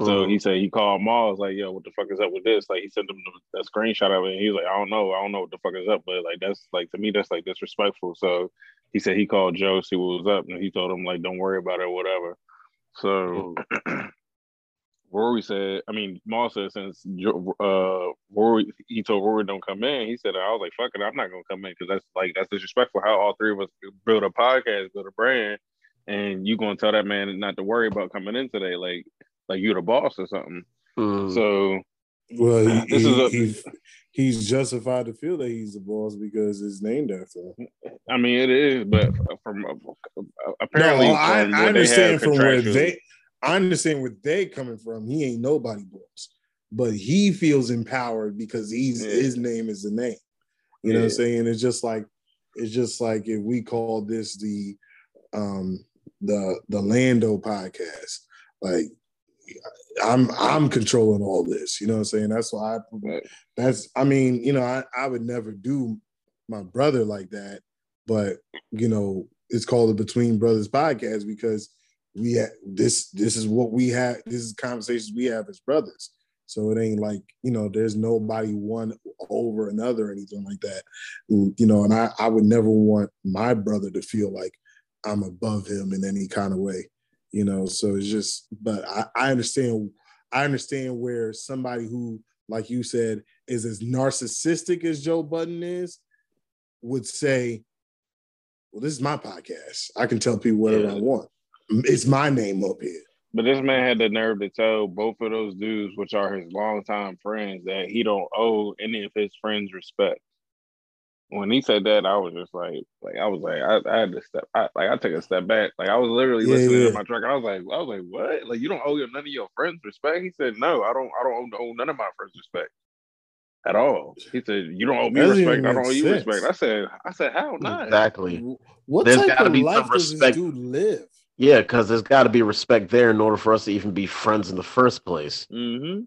Mm-hmm. So he said he called Miles like, yo, what the fuck is up with this? Like he sent him a screenshot of it, and he was like, I don't know what the fuck is up, but like that's like, to me, that's like disrespectful. So he said he called Joe, see what was up, and he told him like, don't worry about it, or whatever. So Rory said, I mean, Maul said, since Rory, he told Rory don't come in, he said, I was like, fuck it, I'm not going to come in, because that's disrespectful how all three of us build a podcast, build a brand, and you going to tell that man not to worry about coming in today, like you're the boss or something. Mm. So, well, he's justified to feel that he's the boss because it's named after him. I mean, it is, but from apparently, no, I understand from where they. I understand where they coming from. He ain't nobody boss, but he feels empowered because his name is the name. You know what I'm saying? It's just like if we call this the the Lando podcast. Like, I'm controlling all this. You know what I'm saying? That's why I would never do my brother like that, but you know, it's called the Between Brothers podcast because we have, this is what we have. This is conversations we have as brothers. So it ain't like, you know, there's nobody one over another or anything like that. You know, and I would never want my brother to feel like I'm above him in any kind of way, you know? So it's just, but I understand where somebody who, like you said, is as narcissistic as Joe Budden is would say, well, this is my podcast. I can tell people whatever I want. It's my name up here. But this man had the nerve to tell both of those dudes, which are his longtime friends, that he don't owe any of his friends respect. When he said that, I was just I took a step back. Like, I was literally listening to my track. I was like, what? Like, you don't owe none of your friends respect? He said, no, I don't owe none of my friends respect at all. He said, you don't owe me respect. I don't owe you respect. I said, how not? Exactly. What type of life does this dude live? Yeah, because there's got to be respect there in order for us to even be friends in the first place. Mm-hmm.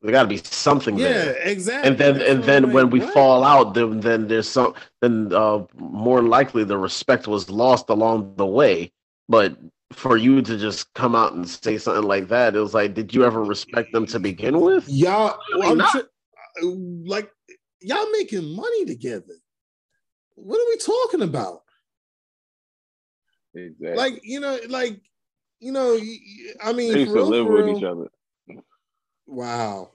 There got to be something there. Yeah, exactly. And then when we fall out, then there's some. Then more likely the respect was lost along the way. But for you to just come out and say something like that, it was like, did you ever respect them to begin with? Y'all, y'all making money together. What are we talking about? Exactly. I mean, they used to live with each other. Wow,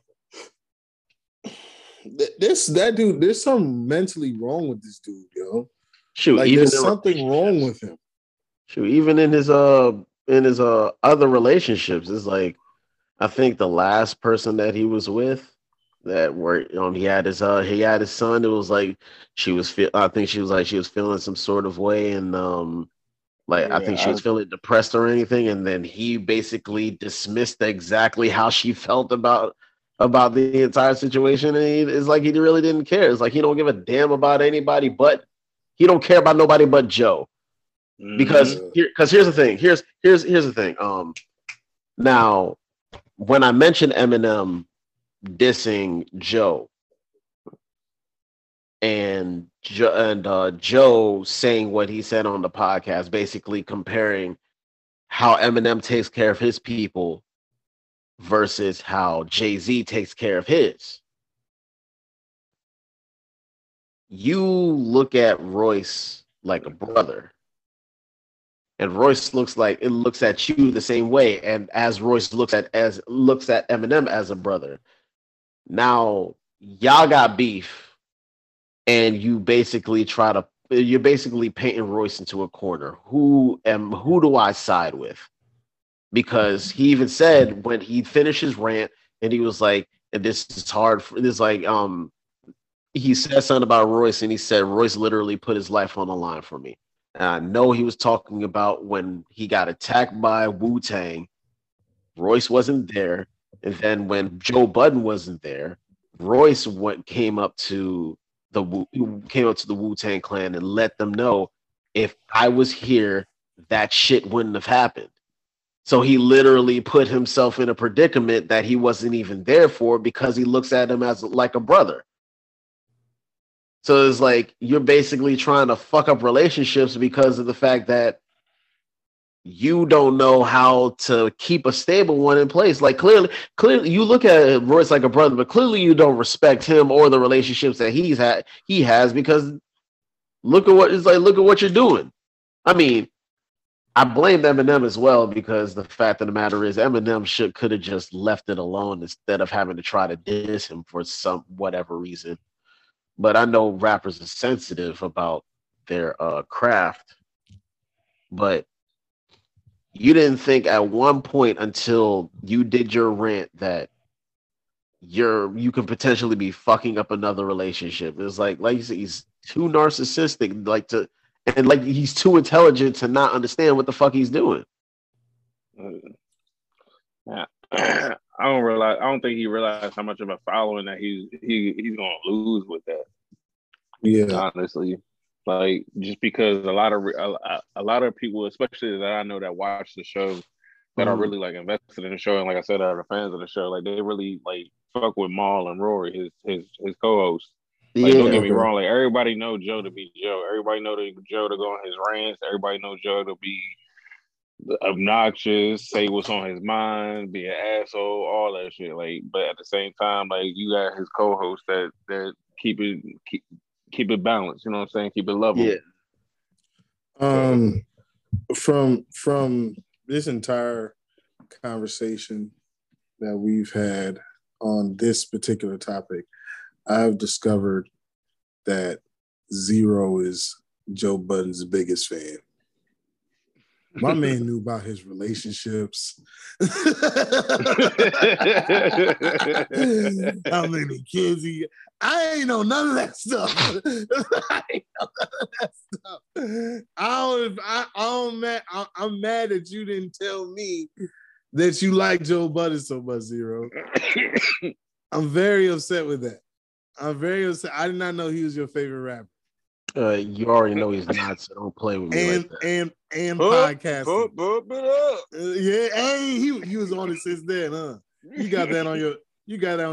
that dude. There's something mentally wrong with this dude, yo. Shoot, like, there's something wrong with him. Shoot, even in his other relationships, it's like, I think the last person that he was with, that were he had his son. It was like she was feeling some sort of way, and I think she was feeling depressed or anything, and then he basically dismissed exactly how she felt about the entire situation, and it's like he really didn't care. It's like he don't give a damn about anybody, but he don't care about nobody but Joe. Because here's the thing. Here's the thing. Now, when I mentioned Eminem dissing Joe, and Joe saying what he said on the podcast, basically comparing how Eminem takes care of his people versus how Jay-Z takes care of his. You look at Royce like a brother, and Royce looks at you the same way, and as Royce looks at Eminem as a brother. Now, y'all got beef, and you're basically painting Royce into a corner. Who do I side with? Because he even said when he finished his rant, and he was like, and this is hard. This like, he said something about Royce, and he said, Royce literally put his life on the line for me. And I know he was talking about when he got attacked by Wu-Tang, Royce wasn't there. And then when Joe Budden wasn't there, Royce came up to the Wu-Tang Clan and let them know, if I was here, that shit wouldn't have happened. So he literally put himself in a predicament that he wasn't even there for, because he looks at him as like a brother. So it's like, you're basically trying to fuck up relationships because of the fact that you don't know how to keep a stable one in place. Like, clearly, you look at Royce like a brother, but clearly you don't respect him or the relationships that he has, because look at what you're doing. I mean, I blame Eminem as well, because the fact of the matter is Eminem could have just left it alone instead of having to try to diss him for some whatever reason. But I know rappers are sensitive about their craft, but you didn't think at one point until you did your rant that you could potentially be fucking up another relationship. It's like you said, he's too narcissistic, and he's too intelligent to not understand what the fuck he's doing. Yeah. I don't think he realized how much of a following that he's gonna lose with that. Yeah, honestly, Like, just because a lot of people, especially that I know that watch the show, that are really like invested in the show, and like I said, are the fans of the show. Like, they really like fuck with Maul and Rory, his co-host. Like, don't get me wrong. Like, everybody know Joe to be Joe. Everybody know Joe to go on his rants. Everybody know Joe to be obnoxious, say what's on his mind, be an asshole, all that shit. Like, but at the same time, like, you got his co-host that keep it balanced. You know what I'm saying? Keep it level. Yeah. From this entire conversation that we've had on this particular topic, I've discovered that Zero is Joe Budden's biggest fan. My man knew about his relationships. How many kids he... I ain't know none of that stuff. I'm mad that you didn't tell me that you like Joe Budden so much, Zero. I'm very upset with that. I'm very upset. I did not know he was your favorite rapper. You already know he's not, so don't play with me. And podcasting. Pump it up. He was on it since then, huh? You got it on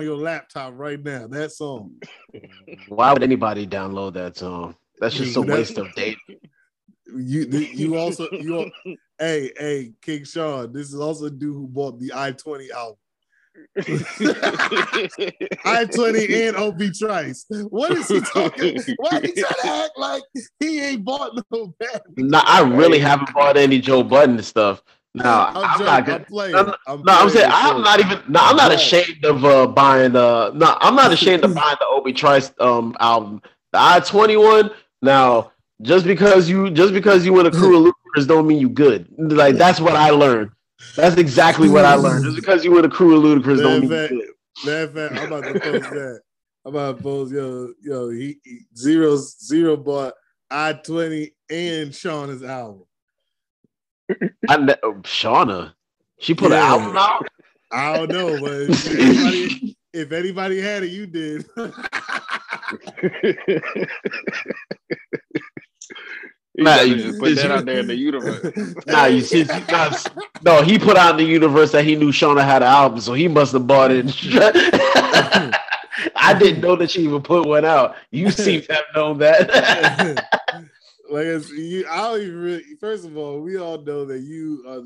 your laptop right now. That song. Why would anybody download that song? That's just a waste of data. You also hey King Sean. This is also a dude who bought the I-20 album. I-20 and OB Trice. What is he talking? Why are he trying to act like he ain't bought no bad? No, I really haven't bought any Joe Budden stuff. No, I'm not good. I'm not ashamed of buying the. No, I'm not ashamed of buying the Obi Trice album. The I-21. Now, just because you win a crew of losers don't mean you good. Like, that's what I learned. That's exactly what I learned. Just because you were the crew of ludicrous don't mean you good. Matter of fact, I'm about to post that. I'm about to post, yo, he Zero bought I-20 and Shauna's album. Shauna? She put an album out? I don't know, but if anybody had it, you did. You just put that out there in the universe. No, he put out in the universe that he knew Shauna had an album, so he must have bought it. I didn't know that she even put one out. You seem to have known that. First of all, we all know that you are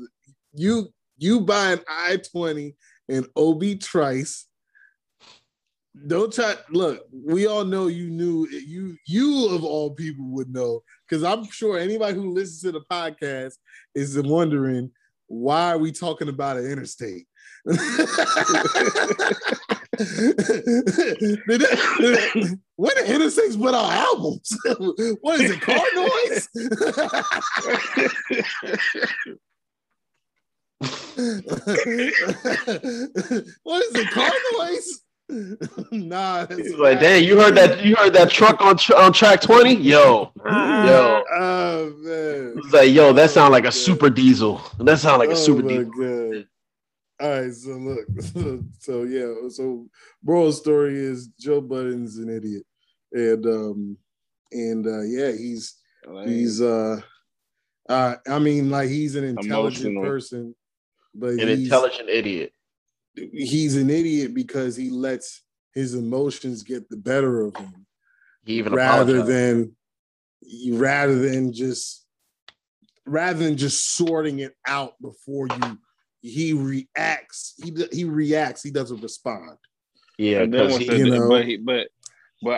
you buy an I-20 and OB Trice. Don't try. Look, we all know you knew. You of all people would know, because I'm sure anybody who listens to the podcast is wondering, why are we talking about an interstate? What the interstates but our albums? What is it? Car noise? What is it? Car noise? Nah, he's like, damn, you heard that truck on track 20? Yo. Oh, man. He's like, yo, that sound like a super diesel. God. All right, so look. So Bro's story is Joe Budden's an idiot. And he's he's an intelligent person, but an intelligent idiot. He's an idiot because he lets his emotions get the better of him. He even rather than just sorting it out before you, he reacts. He reacts. He doesn't respond. Yeah, but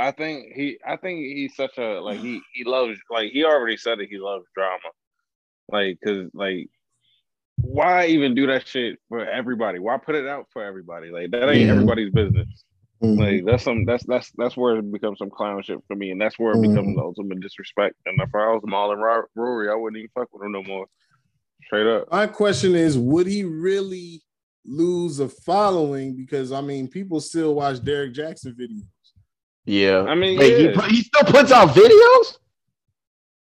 I think he's such a he loves, like, he already said that he loves drama, because why even do that shit for everybody? Why put it out for everybody? Like, that ain't everybody's business. Mm-hmm. Like, that's where it becomes some clown shit for me, and that's where it becomes the ultimate disrespect. And if I was Maul and Rory, I wouldn't even fuck with him no more. Straight up. My question is, would he really lose a following? Because people still watch Derek Jackson videos. Yeah, he still puts out videos.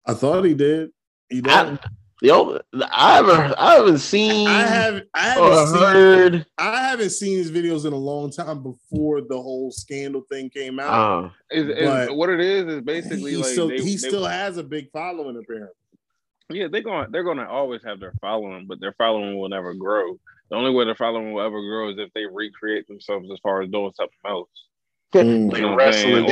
I thought he did. He does. I haven't seen his videos in a long time before the whole scandal thing came out. Is what it is basically he still has a big following apparently. Yeah, they're going to always have their following, but their following will never grow. The only way their following will ever grow is if they recreate themselves as far as doing something else, like wrestling,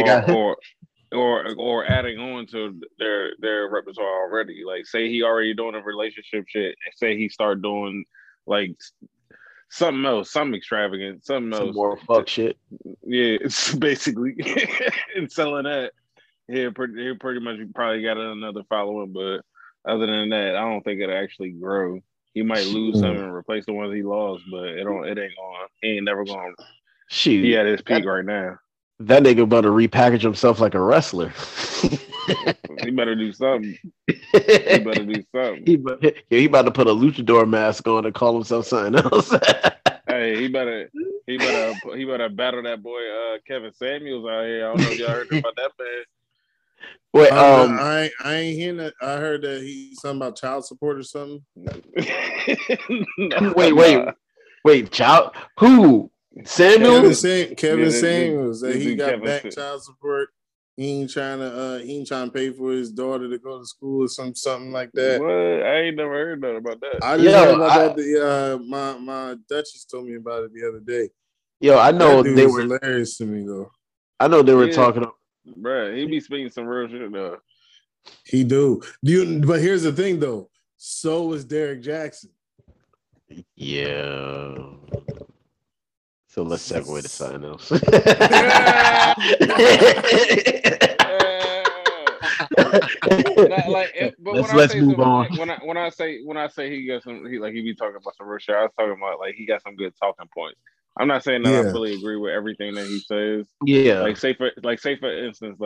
or adding on to their repertoire already. Like, say he already doing a relationship shit, and say he start doing like something else, some extravagant, some more fuck shit. Yeah, it's basically and selling that. Yeah, pretty much you probably got another following, but other than that, I don't think it'll actually grow. He might lose some and replace the ones he lost, but he ain't never gonna. Shoot, he at his peak right now. That nigga about to repackage himself like a wrestler. He better do something. He about to put a luchador mask on and call himself something else. Hey, he better battle that boy Kevin Samuels out here. I don't know if y'all heard about that man. Wait, I ain't hearing that. I heard that he's something about child support or something. Wait, child who? Samuels? Kevin Samuels that he got back child support. He ain't trying to pay for his daughter to go to school or something like that. What? I ain't never heard nothing about that. My Duchess told me about it the other day. Yo, I know they were hilarious to me though. I know they were talking about. Bruh, he be speaking some real shit though. He do. But here's the thing though. So is Derek Jackson. Yeah. So let's segue to something else. Let's move on. When I say he be talking about some real shit, I was talking about like he got some good talking points. I'm not saying that I fully agree with everything that he says. Yeah. Like say for instance,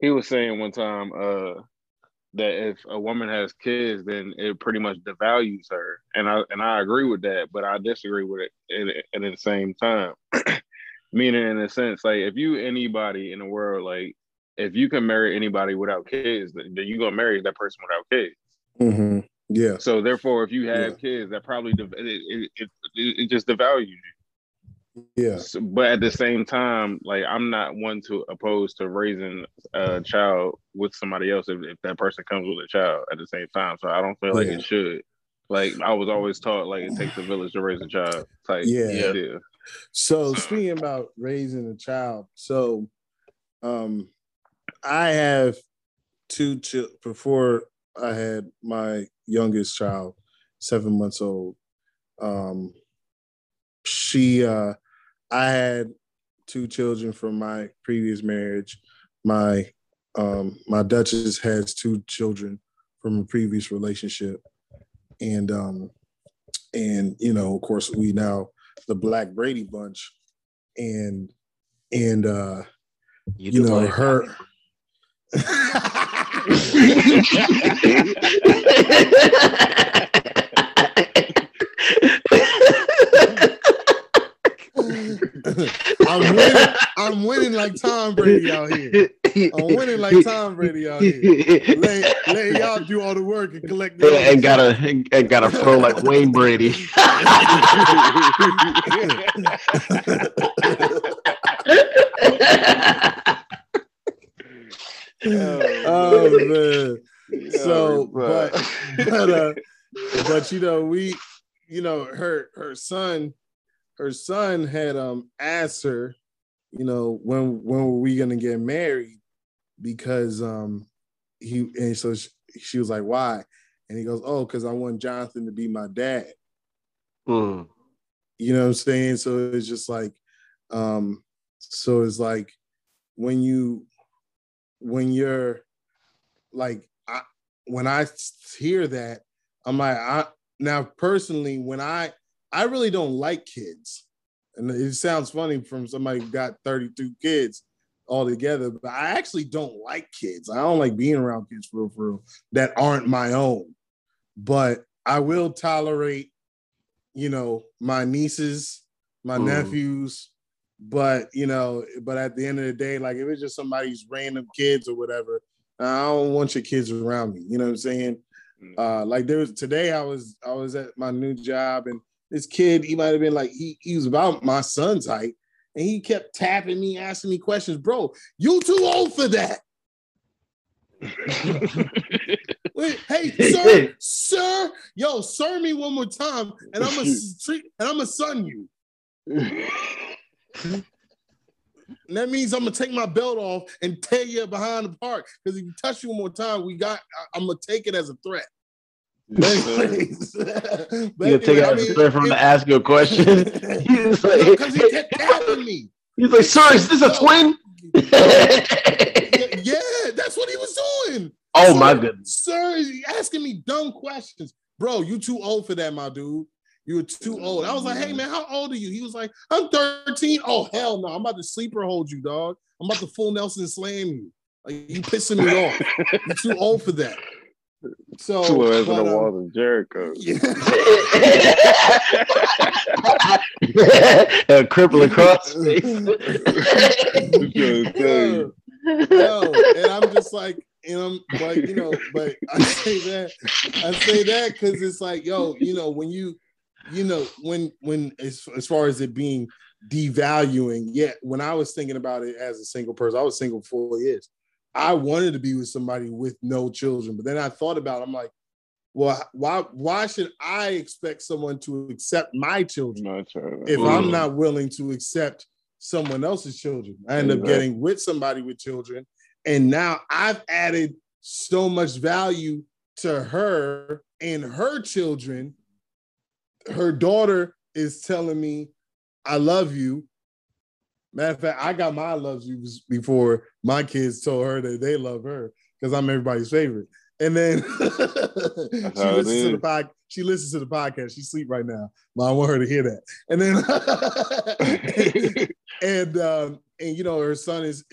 he was saying one time that if a woman has kids, then it pretty much devalues her. And I agree with that, but I disagree with it at the same time. Meaning in a sense, like if you anybody in the world, like if you can marry anybody without kids, then you're gonna marry that person without kids. Mm-hmm. Yeah. So therefore, if you have kids, that probably it just devalues you. Yeah. So, but at the same time, like I'm not one to opposed to raising a child with somebody else if that person comes with a child at the same time. So I don't feel like it should. Like I was always taught, like it takes a village to raise a child. Type. Yeah. So speaking about raising a child, so I have two children before. I had my youngest child, 7 months old. I had two children from my previous marriage. My Duchess has two children from a previous relationship, and you know, of course, we now the Black Brady Bunch, and you know her. I'm winning like Tom Brady out here. Let y'all do all the work and collect the and gotta throw like Wayne Brady. Oh man! So, but you know, her son had asked her, you know, when were we gonna get married? Because she was like, why? And he goes, oh, because I want Jonathan to be my dad. Mm. You know what I'm saying? So it's just like, when I hear that, I'm like, personally, when I really don't like kids, and it sounds funny from somebody who got 32 kids all together, but I actually don't like kids. I don't like being around kids for real that aren't my own, but I will tolerate, you know, my nieces, my nephews. But at the end of the day, like if it's just somebody's random kids or whatever, I don't want your kids around me. You know what I'm saying? Like there was today, I was at my new job, and this kid, he might have been like, he was about my son's height, and he kept tapping me, asking me questions. Bro, you too old for that. Wait, hey, sir, yo, sir me one more time, and I'm a son you. And that means I'm gonna take my belt off and tear you behind the park. Because if you touch you one more time, I'm gonna take it as a threat. You're taking it as a threat from to ask you a question. He's like, because he kept tapping me. He's like, sir, is this a twin? Yeah, that's what he was doing. Oh, sir, my goodness. Sir, he's asking me dumb questions. Bro, you too old for that, my dude. You were too old. I was like, hey, man, how old are you? He was like, I'm 13. Oh, hell no. I'm about to sleeper hold you, dog. I'm about to full Nelson slam you. Like, you pissing me off. You're too old for that. So, as in the walls of Jericho. Yeah. A cripple across space. And I'm just like, and I'm like, you know, but I say that because it's like, yo, you know, when you, you know, when as far as it being devaluing, yeah, when I was thinking about it as a single person, I was single for 4 years. I wanted to be with somebody with no children, but then I thought about it, I'm like, well, why should I expect someone to accept my children if I'm not willing to accept someone else's children? I end up getting with somebody with children, and now I've added so much value to her and her children. Her daughter is telling me, I love you. Matter of fact, I got my loves you before my kids told her that they love her, because I'm everybody's favorite. And then she listens to the podcast. She's asleep right now, but I want her to hear that. And then and you know, her son is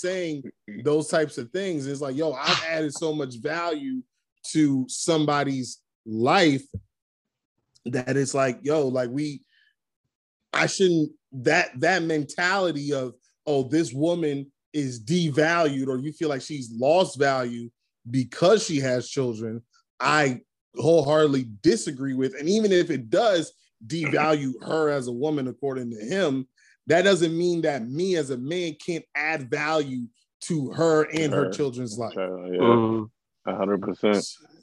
saying those types of things. It's like, yo, I've added so much value to somebody's life that it's like, yo, like I shouldn't, that mentality of, oh, this woman is devalued, or you feel like she's lost value because she has children, I wholeheartedly disagree with. And even if it does devalue her as a woman, according to him, that doesn't mean that me as a man can't add value to her and her children's life. 100%.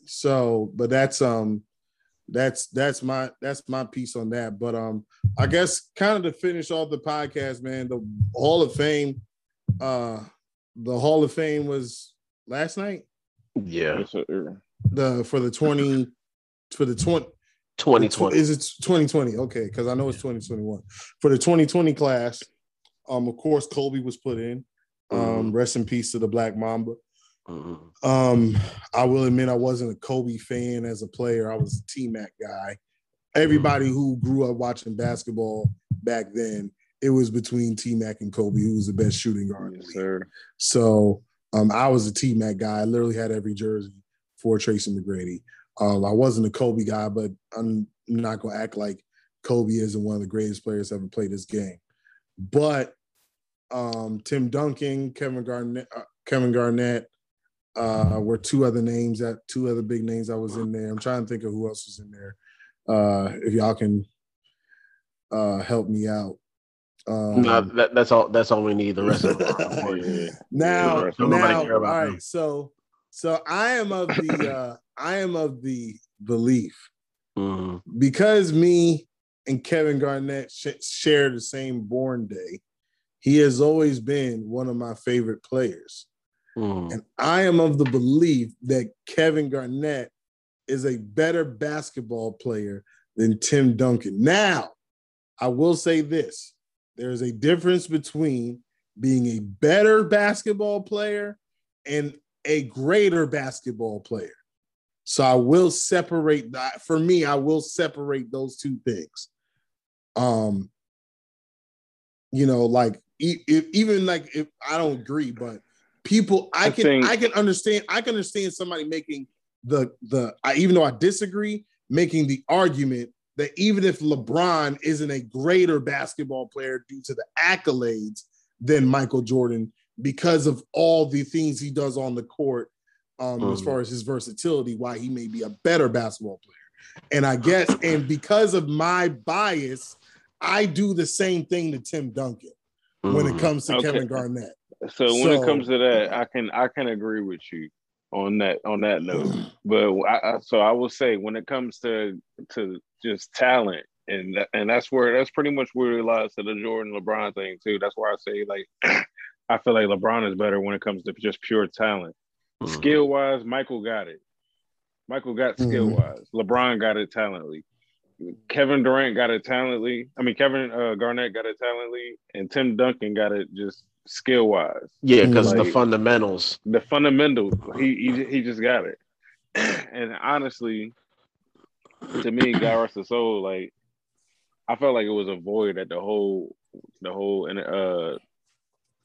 So, but that's my piece on that. But I guess kind of to finish off the podcast, man, the Hall of Fame was last night. Yeah. For the 2020? Okay, cuz I know it's 2021. For the 2020 class, of course Kobe was put in. Rest in peace to the Black Mamba. Mm-hmm. I will admit I wasn't a Kobe fan as a player. I was a T-Mac guy. Everybody who grew up watching basketball back then, it was between T-Mac and Kobe, who was the best shooting guard in the league. Sir. So I was a T-Mac guy. I literally had every jersey for Tracy McGrady. I wasn't a Kobe guy, but I'm not going to act like Kobe isn't one of the greatest players ever played this game. But Tim Duncan, Kevin Garnett, were two other big names that was in there. I'm trying to think of who else was in there. If y'all can help me out. No, that's all we need. The rest of it. Now, all right. Them. So I am of the belief, because me and Kevin Garnett share the same born day, he has always been one of my favorite players. And I am of the belief that Kevin Garnett is a better basketball player than Tim Duncan. Now, I will say this. There is a difference between being a better basketball player and a greater basketball player. So I will separate that. For me, I will separate those two things. You know, like, if I don't agree, but people, I can understand somebody making even though I disagree, making the argument that even if LeBron isn't a greater basketball player due to the accolades than Michael Jordan, because of all the things he does on the court, as far as his versatility, why he may be a better basketball player. And I guess, and because of my bias, I do the same thing to Tim Duncan when it comes to Kevin Garnett. So when it comes to that, I can agree with you on that note. But I will say, when it comes to just talent, and that's pretty much where it lies to the Jordan LeBron thing too. That's why I say, like, I feel like LeBron is better when it comes to just pure talent. Skill wise, Michael got it. Michael got skill wise. LeBron got it talently. Kevin Durant got it talently. I mean, Kevin Garnett got it talently, and Tim Duncan got it just skill wise. Yeah, because like, the fundamentals. The fundamentals. He just got it. And honestly, to me, God rest his soul, like, I felt like it was a void at the whole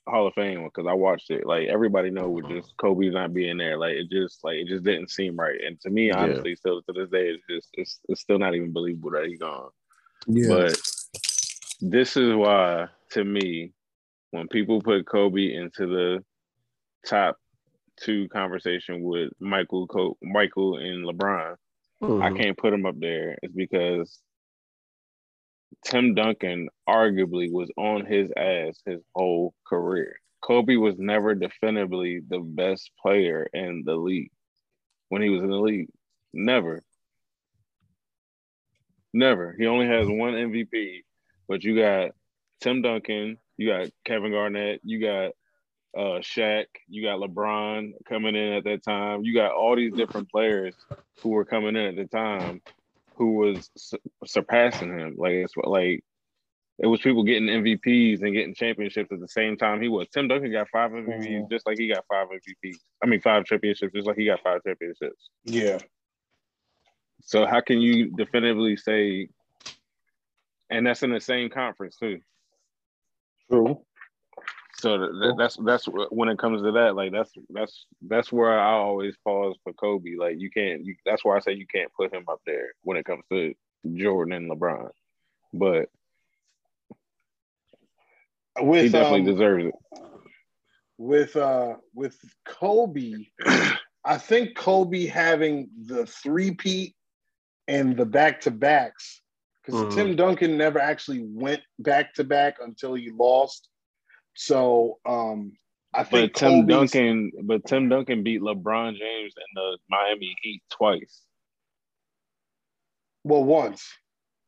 Hall of Fame, because I watched it. Like, everybody know with just Kobe not being there, like it just didn't seem right. And to me, honestly, still to this day, it's still not even believable that he's gone. Yeah. But this is why, to me, when people put Kobe into the top two conversation with Michael and LeBron, I can't put him up there. It's because Tim Duncan arguably was on his ass his whole career. Kobe was never definably the best player in the league when he was in the league. Never. He only has one MVP, but you got Tim Duncan, you got Kevin Garnett, you got Shaq, you got LeBron coming in at that time. You got all these different players who were coming in at the time who was surpassing him. Like, it's like it was people getting MVPs and getting championships at the same time he was. Tim Duncan got 5 MVPs just like he got 5 MVPs. I mean, 5 championships just like he got 5 championships. Yeah. So how can you definitively say, and that's in the same conference too. True. So that's when it comes to that, like that's where I always pause for Kobe. Like, that's why I say you can't put him up there when it comes to Jordan and LeBron. But he definitely deserves it. With Kobe, I think Kobe having the three-peat and the back-to-backs, because Tim Duncan never actually went back-to-back until he lost. So I think Tim Duncan beat LeBron James in the Miami Heat twice. Well, once.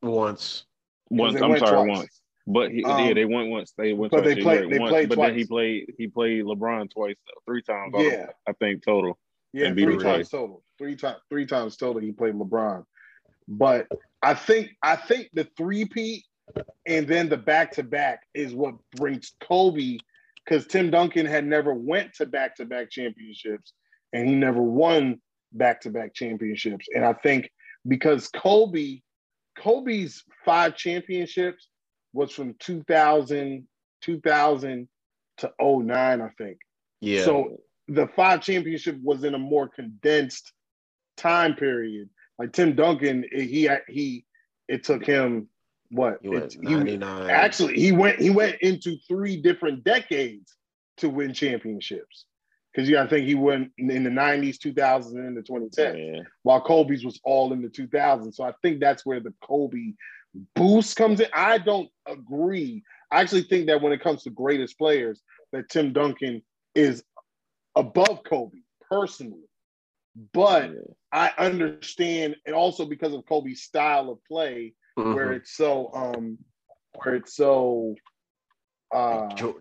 I'm sorry, twice. Once. But they went once. They went. But they played once. But then he played LeBron twice, though. 3 times. Yeah, I think total. Yeah, 3 times total. 3 times total. He played LeBron. But I think the three-peat and then the back-to-back is what brings Kobe, because Tim Duncan had never went to back-to-back championships, and he never won back-to-back championships. And I think because Kobe's 5 championships was from 2000 to 2009, I think. Yeah. So the 5 championship was in a more condensed time period. Like Tim Duncan, it took him. What? He went into 3 different decades to win championships, because you got to think he went in the 90s, 2000s, and the 2010s, while Kobe's was all in the 2000s. So I think that's where the Kobe boost comes in. I don't agree. I actually think that when it comes to greatest players, that Tim Duncan is above Kobe personally. But I understand, and also because of Kobe's style of play, where it's so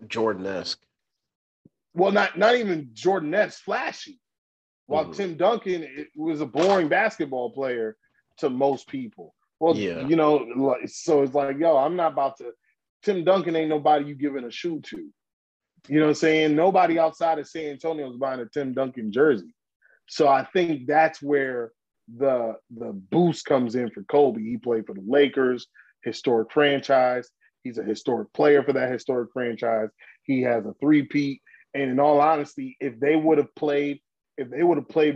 Jordan-esque. Well, not even Jordan-esque, flashy. While Tim Duncan was a boring basketball player to most people. Well, you know, so it's like, yo, I'm not about to. Tim Duncan ain't nobody you giving a shoe to. You know what I'm saying? Nobody outside of San Antonio is buying a Tim Duncan jersey. So I think that's where the boost comes in for Kobe. He played for the Lakers, historic franchise. He's a historic player for that historic franchise. He has a three-peat. And in all honesty, if they would have played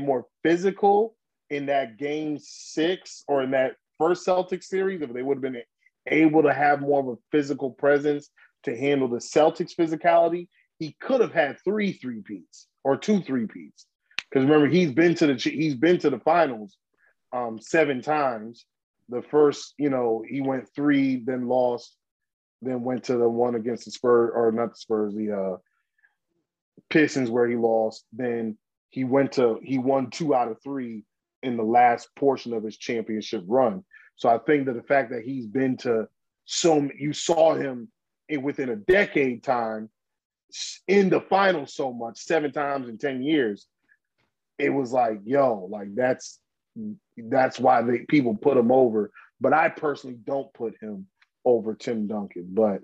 more physical in that Game 6 or in that first Celtics series, if they would have been able to have more of a physical presence to handle the Celtics' physicality, he could have had three three-peats or two three-peats. Because remember, he's been to the finals 7 times. The first, he went 3, then lost, then went to the one against the Spurs, or not the Spurs, the Pistons, where he lost. Then he won 2 out of 3 in the last portion of his championship run. So I think that the fact that he's been to you saw him within a decade time in the finals so much, 7 times in 10 years, it was like, that's why people put him over. But I personally don't put him over Tim Duncan. But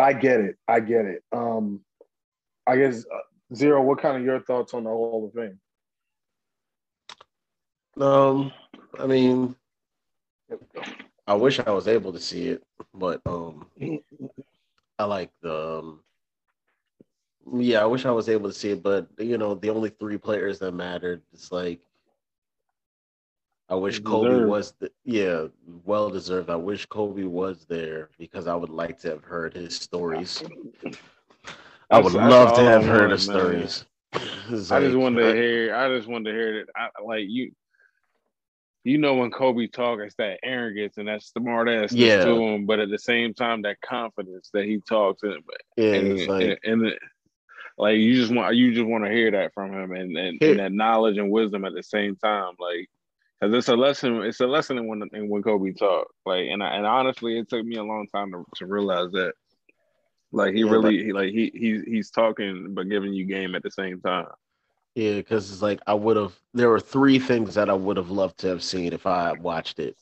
I get it. I guess, Zero, what kind of your thoughts on the Hall of Fame? I mean, I wish I was able to see it, but I like the I wish I was able to see it, but the only 3 players that mattered. It's like I wish Kobe was well deserved. I wish Kobe was there because I would like to have heard his stories. I would love to have heard the stories. I just wanted to hear. That. When Kobe talks, it's that arrogance and that smart ass to him, but at the same time, that confidence that he talks in. You just want to hear that from him, and that knowledge and wisdom at the same time, because it's a lesson. It's a lesson in when Kobe talked. And honestly, it took me a long time to realize that. He's talking but giving you game at the same time. Yeah, because it's like there were 3 things that I would have loved to have seen if I watched it.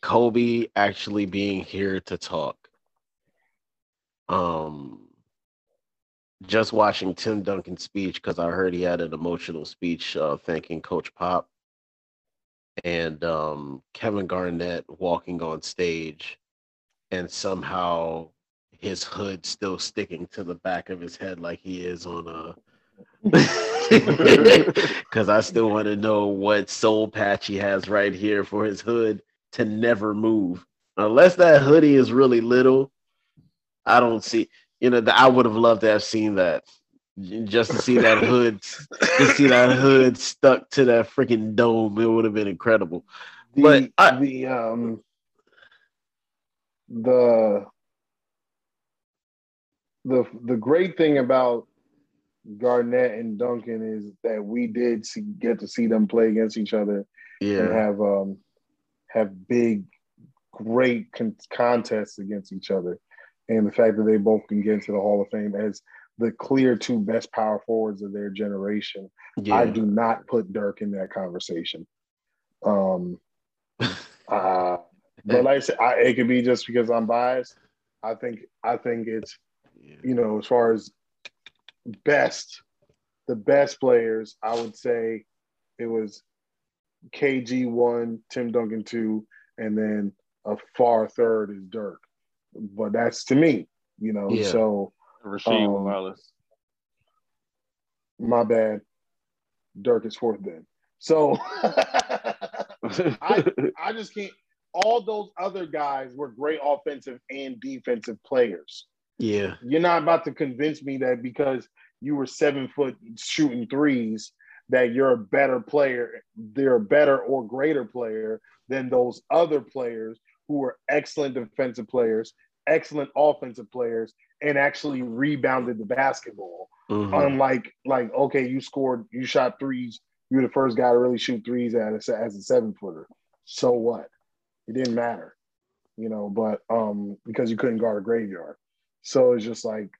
Kobe actually being here to talk. Just watching Tim Duncan's speech, because I heard he had an emotional speech thanking Coach Pop, and Kevin Garnett walking on stage, and somehow his hood still sticking to the back of his head like he is on a... Because I still want to know what soul patch he has right here for his hood to never move. Unless that hoodie is really little, I don't see... I would have loved to have seen that. Just to see that hood stuck to that freaking dome, it would have been incredible. The great thing about Garnett and Duncan is that we did get to see them play against each other and have big, great contests against each other. And the fact that they both can get into the Hall of Fame as the clear 2 best power forwards of their generation. Yeah. I do not put Dirk in that conversation. But like I said, it could be just because I'm biased. I think it's... as far as the best players, I would say it was KG 1, Tim Duncan 2, and then a far third is Dirk. But that's to me, so Rasheed Wallace. My bad. Dirk is 4th then. So I just can't. All those other guys were great offensive and defensive players. Yeah, you're not about to convince me that because you were 7 foot shooting threes that you're a better player. They're a better or greater player than those other players who are excellent defensive players, excellent offensive players, and actually rebounded the basketball. Mm-hmm. Unlike, you shot threes. You're the first guy to really shoot threes as a 7-footer. So what? It didn't matter, but because you couldn't guard a graveyard. So it's just like,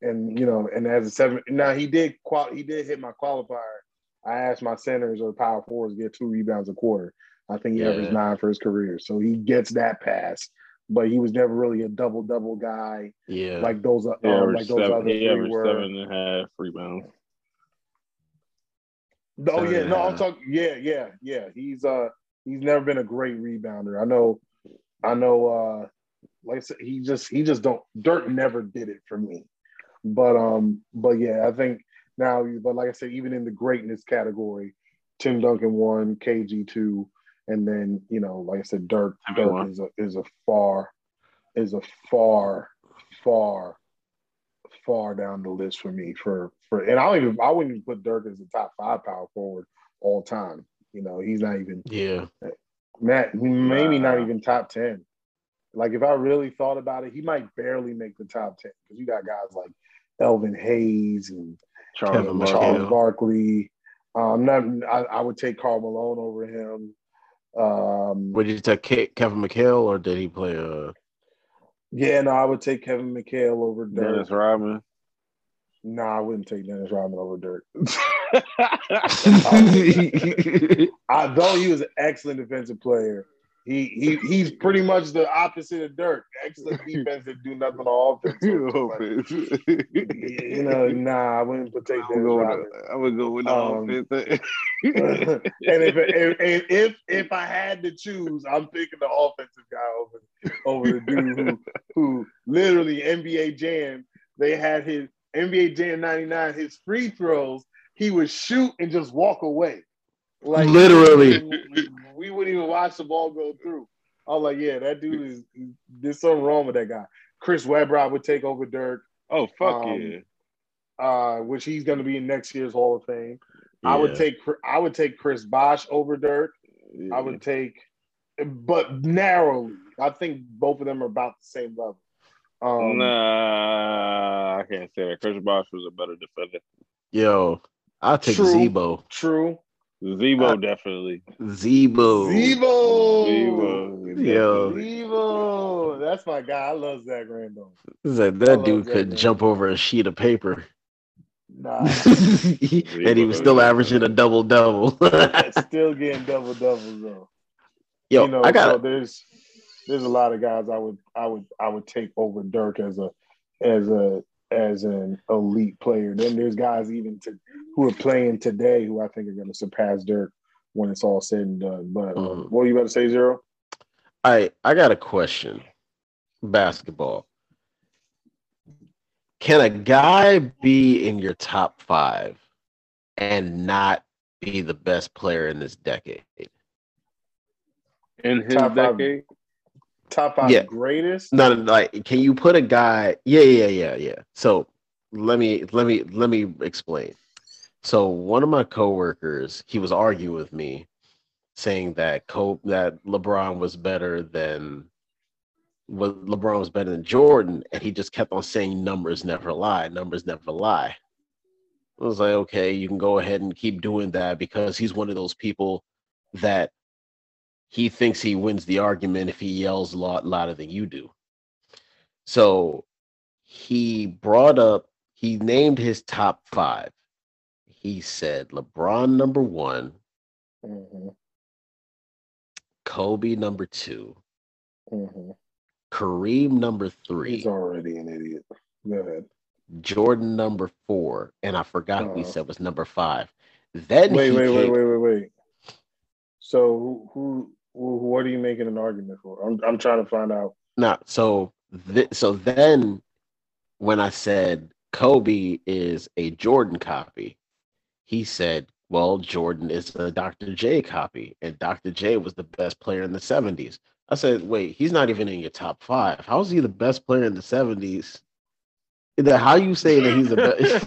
and as a 7, now he did hit my qualifier. I asked my centers or power forwards to get 2 rebounds a quarter. I think he averaged 9 for his career. So he gets that pass, but he was never really a double-double guy. Yeah. Like those other 3 were. 7.5 rebounds. Oh, yeah. No, I'm talking. Yeah. He's never been a great rebounder. I know. Like I said, he just don't. Dirk never did it for me, but yeah, I think now. But like I said, even in the greatness category, Tim Duncan 1, KG 2, and then like I said, Dirk is a far far, far down the list for me. And I wouldn't even put Dirk as the top 5 power forward all time. You know, he's not even. Yeah. Maybe not even top 10. Like, if I really thought about it, he might barely make the top 10 because you got guys like Elvin Hayes and Charles Barkley. I would take Karl Malone over him. Would you take Kevin McHale, or did he play a? Yeah, no, I would take Kevin McHale over Dirk. Dennis Rodman. No, I wouldn't take Dennis Rodman over Dirk. Though he was an excellent defensive player, he's pretty much the opposite of Dirk. Excellent defense that do nothing on offense. I wouldn't take Dennis Rodman. I would go with the offense. and if I had to choose, I'm picking the offensive guy over the dude who literally NBA Jam. They had his NBA Jam 99. His free throws, he would shoot and just walk away. Like, literally, we wouldn't even watch the ball go through. I was like, yeah, that dude is. There's something wrong with that guy. Chris Webber, I would take over Dirk. Oh, fuck yeah! Which he's going to be in next year's Hall of Fame. Yeah. I would take Chris Bosh over Dirk. Yeah. But narrowly. I think both of them are about the same level. Nah, I can't say that. Chris Bosh was a better defender. Yo, I'll take Zebo. True. Zebo, definitely. Zebo. Yo. Zebo. That's my guy. I love Zach Randolph. That dude could jump over a sheet of paper. Nah. And he was still averaging a double-double. Still getting double-doubles, though. Yo, I got so there's a lot of guys I would take over Dirk as an elite player. Then there's guys who are playing today who I think are going to surpass Dirk when it's all said and done. But what were you about to say, Zero? I got a question. Basketball. Can a guy be in your top 5 and not be the best player in this decade? In his decade? Top 5 greatest? No, like, can you put a guy? Yeah. So let me explain. So one of my coworkers, he was arguing with me, saying that LeBron was better than Jordan, and he just kept on saying numbers never lie. I was like, okay, you can go ahead and keep doing that, because he's one of those people that he thinks he wins the argument if he yells a lot louder than you do. So he named his top 5. He said LeBron number 1, mm-hmm. Kobe number 2, mm-hmm. Kareem number 3. He's already an idiot. Go ahead. Jordan number 4, and I forgot who he said was number 5. Then wait. So who? What are you making an argument for? I'm trying to find out. No. So then, when I said Kobe is a Jordan copy, he said, "Well, Jordan is a Dr. J copy, and Dr. J was the best player in the 70s." I said, wait, he's not even in your top 5. How is he the best player in the 70s? How you say that he's the best?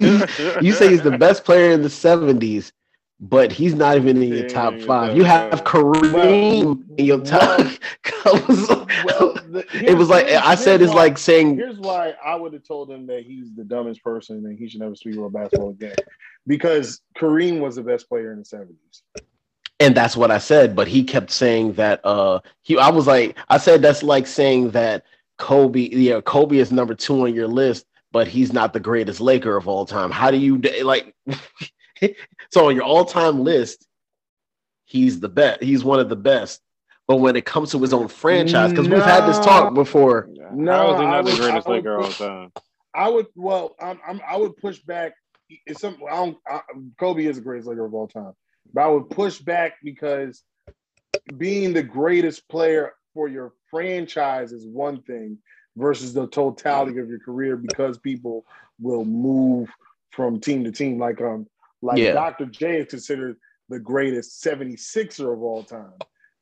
You say he's the best player in the 70s, but he's not even in your top 5. You have Kareem in your top. It's like saying. Here's why I would have told him that he's the dumbest person and he should never speak about basketball again. Because Kareem was the best player in the 70s. And that's what I said, but he kept saying that that's like saying that Kobe is number 2 on your list, but he's not the greatest Laker of all time. How do you like so on your all-time list, he's the best. He's one of the best. But when it comes to his own franchise, because we've had this talk before. No, I was the greatest Laker all time. I would push back. Kobe is the greatest Laker of all time. But I would push back, because being the greatest player for your franchise is one thing versus the totality of your career, because people will move from team to team. Dr. J is considered the greatest 76er of all time,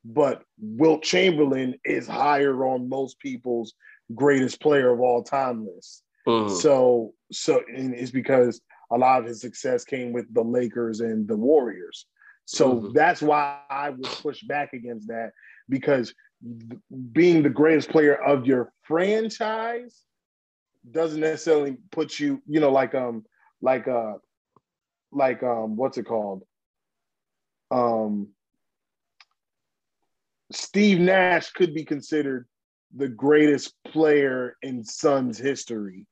but Wilt Chamberlain is higher on most people's greatest player of all time list. So and it's because a lot of his success came with the Lakers and the Warriors. So that's why I would push back against that, because being the greatest player of your franchise doesn't necessarily put you, you know, like what's it called? Steve Nash could be considered the greatest player in Suns history,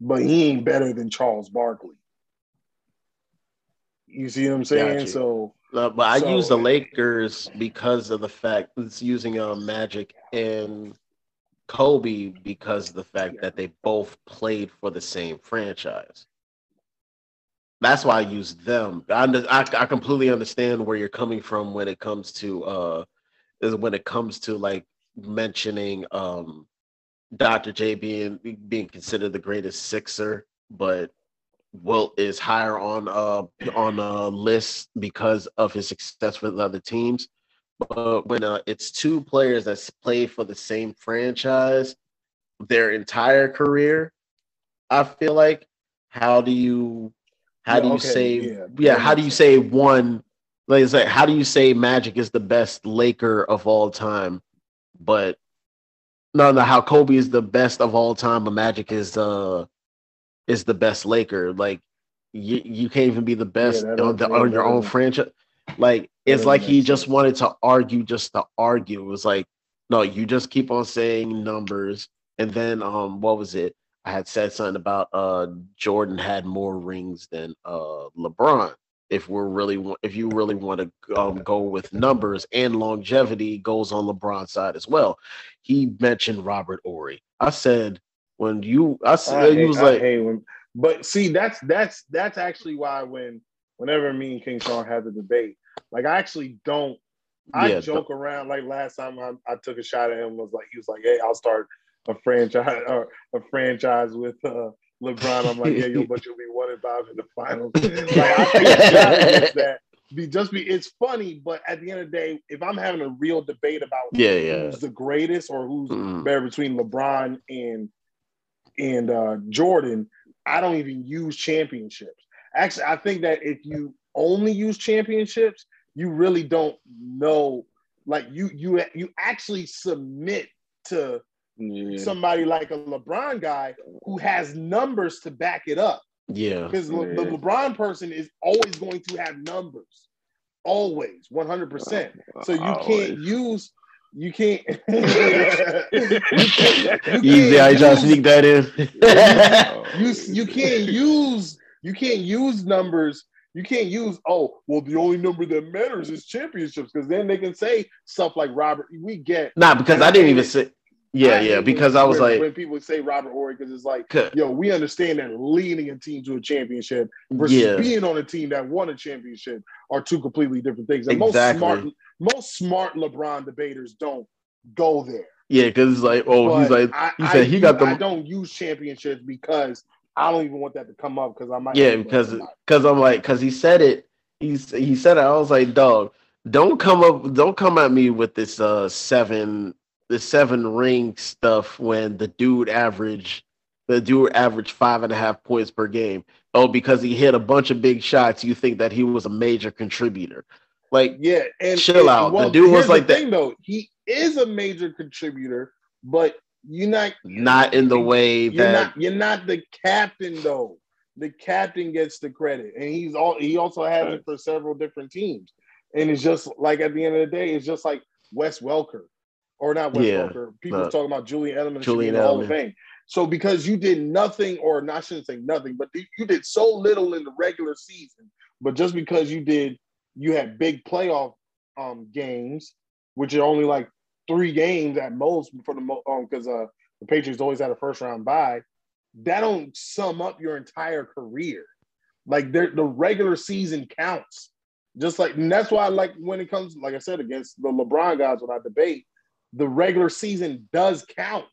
but he ain't better than Charles Barkley. You see what I'm saying? So, but I use the Lakers because of the fact it's using Magic and Kobe because of the fact that they both played for the same franchise. That's why I use them. I completely understand where you're coming from when it comes to like mentioning Dr. J being considered the greatest Sixer, but Wilt is higher on a list because of his success with other teams. But when it's two players that play for the same franchise their entire career, I feel like how do you say one? Like, it's like, how do you say Magic is the best Laker of all time, but how Kobe is the best of all time, but Magic is the best Laker? Like, you can't even be the best on your own franchise. Like, it's like he just wanted to argue just to argue. It was like, no, you just keep on saying numbers. And then what was it? I had said something about Jordan had more rings than LeBron. If you really want to go with numbers, and longevity goes on LeBron's side as well. He mentioned Robert Ory. But see, that's actually why whenever me and King Sean have the debate, like I joke around. Like last time I took a shot at him, he was like, hey, I'll start a franchise with LeBron. I'm like, yeah, but you'll be 1-5 in the finals. Like, I think it's funny, but at the end of the day, if I'm having a real debate about who's the greatest or who's better between LeBron and Jordan, I don't even use championships. Actually, I think that if you only use championships, you really don't know. Like you actually submit to somebody like a LeBron guy who has numbers to back it up. Yeah, because the LeBron person is always going to have numbers, always 100%. So you can't use. You can't. I just sneak that in. You can't use numbers. You can't use, the only number that matters is championships, because then they can say stuff like Robert. We get because I didn't even say. Because I was like, when people say Robert Ory, because it's like, we understand that leading a team to a championship versus being on a team that won a championship are two completely different things. And most smart LeBron debaters don't go there. Yeah, because it's like, I don't use championships because I don't even want that to come up, because I might. Yeah, because I'm like, because he said it. He said it. I was like, dog, don't come at me with this the 7 ring stuff when the dude averaged 5.5 points per game. Oh, because he hit a bunch of big shots, you think that he was a major contributor? Like, chill out. Well, the dude was like that. Though, he is a major contributor, but you're not in the way that you're not the captain though. The captain gets the credit, and he also has it for several different teams. And it's just like, at the end of the day, it's just like Wes Welker. Or not Wes Welker. People are talking about Julian Edelman. Julian Hall of Fame. So because you did nothing, I shouldn't say nothing, but you did so little in the regular season. But just because you had big playoff games, which are only like 3 games at most for the because the Patriots always had a first round bye. That don't sum up your entire career. Like the regular season counts. Just like, and that's why, like when it comes, like I said, against the LeBron guys, when I debate, the regular season does count.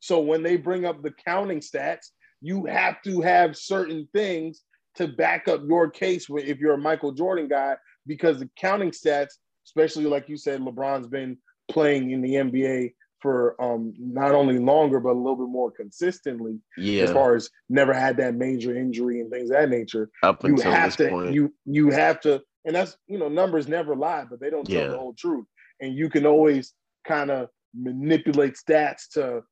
So when they bring up the counting stats, you have to have certain things to back up your case if you're a Michael Jordan guy, because the counting stats, especially like you said, LeBron's been playing in the NBA for not only longer, but a little bit more consistently. Yeah. As far as never had that major injury and things of that nature. Up until this point. You have to, and that's, you know, numbers never lie, but they don't tell the whole truth. And you can always kind of manipulate stats to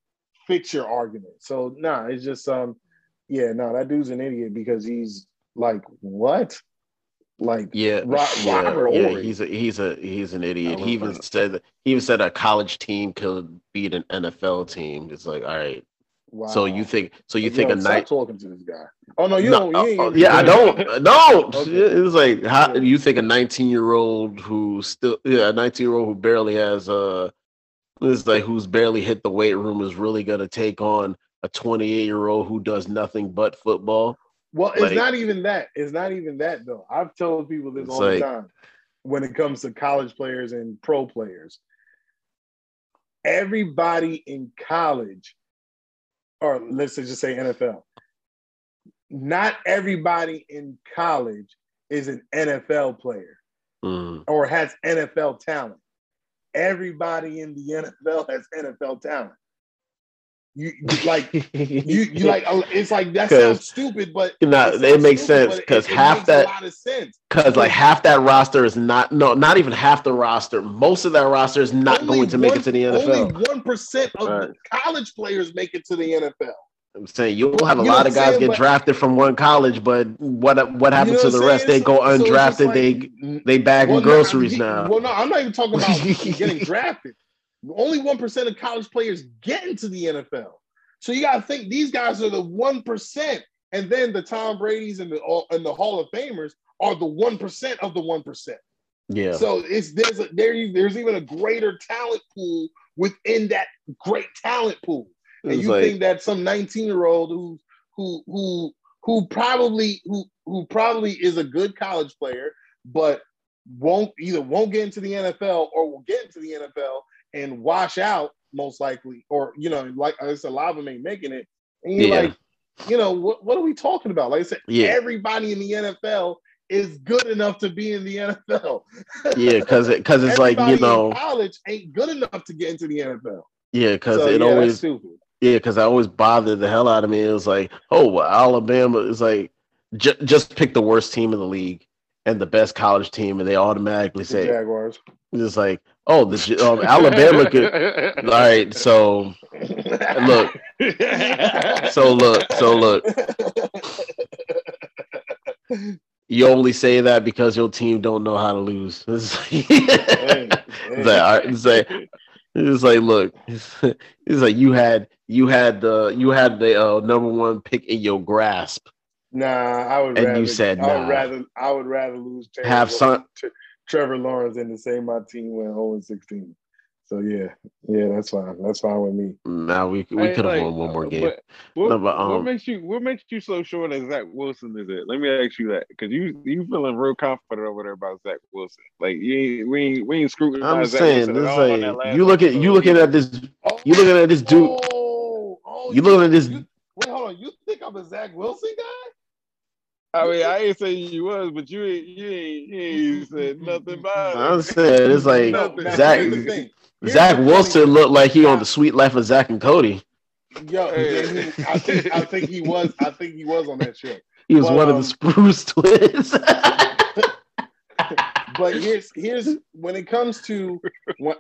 fix your argument. So, nah, it's just, that dude's an idiot because he's like, what? Like, Robert Ory. He's an idiot. He even said a college team could beat an NFL team. It's like, all right. Wow. So you think a night talking to this guy? Oh no, I don't. Okay. It was like, how you think a 19-year-old who barely has who's barely hit the weight room is really gonna take on a 28-year-old who does nothing but football? Well, it's not even that. It's not even that though. I've told people this all the time when it comes to college players and pro players. Everybody in college, or let's just say NFL, not everybody in college is an NFL player or has NFL talent. Everybody in the NFL has NFL talent. It's like, that sounds stupid, but it makes sense because half that roster is not even half the roster. Most of that roster is not going to make it to the NFL. Only 1% of college players make it to the NFL. I'm saying you'll have a lot of guys get drafted from one college, but what happens to the rest? They go undrafted. So they bagging groceries now. Well, no, I'm not even talking about getting drafted. Only 1% of college players get into the NFL. So you got to think these guys are the 1%. And then the Tom Brady's and the Hall of Famers are the 1% of the 1%. Yeah. So there's even a greater talent pool within that great talent pool. And you think that some 19-year-old who probably is a good college player, but won't get into the NFL or will get into the NFL and wash out most likely, or, you know, like it's a lot of them ain't making it. And you're like, you know, what are we talking about? Like I said, everybody in the NFL is good enough to be in the NFL. Yeah, because it's like, you know, college ain't good enough to get into the NFL. Yeah, because always stupid. Yeah, because I always bothered the hell out of me. It was like, oh, well, Alabama is like just pick the worst team in the league and the best college team, and they automatically say the Jaguars. It's like, oh, the Alabama could. All right, so look. You only say that because your team don't know how to lose. It's like, look, it's like you had the number one pick in your grasp. Nah, I would rather lose. Trevor Lawrence and the same my team went 0-16. So yeah, that's fine. That's fine with me. Nah, we could have won one more game. What makes you so sure that Zach Wilson is it? Let me ask you that, because you feeling real confident over there about Zach Wilson. Like we ain't screwing. I'm saying Zach Wilson this like you looking at this dude. Wait, hold on. You think I'm a Zach Wilson guy? I mean, I ain't saying you was, but you ain't said nothing about it. I'm saying it's like Zach Wilson looked like he on the sweet life of Zach and Cody. Yo, I think he was on that show. He was one of the Spruce Twins. But here's when it comes to I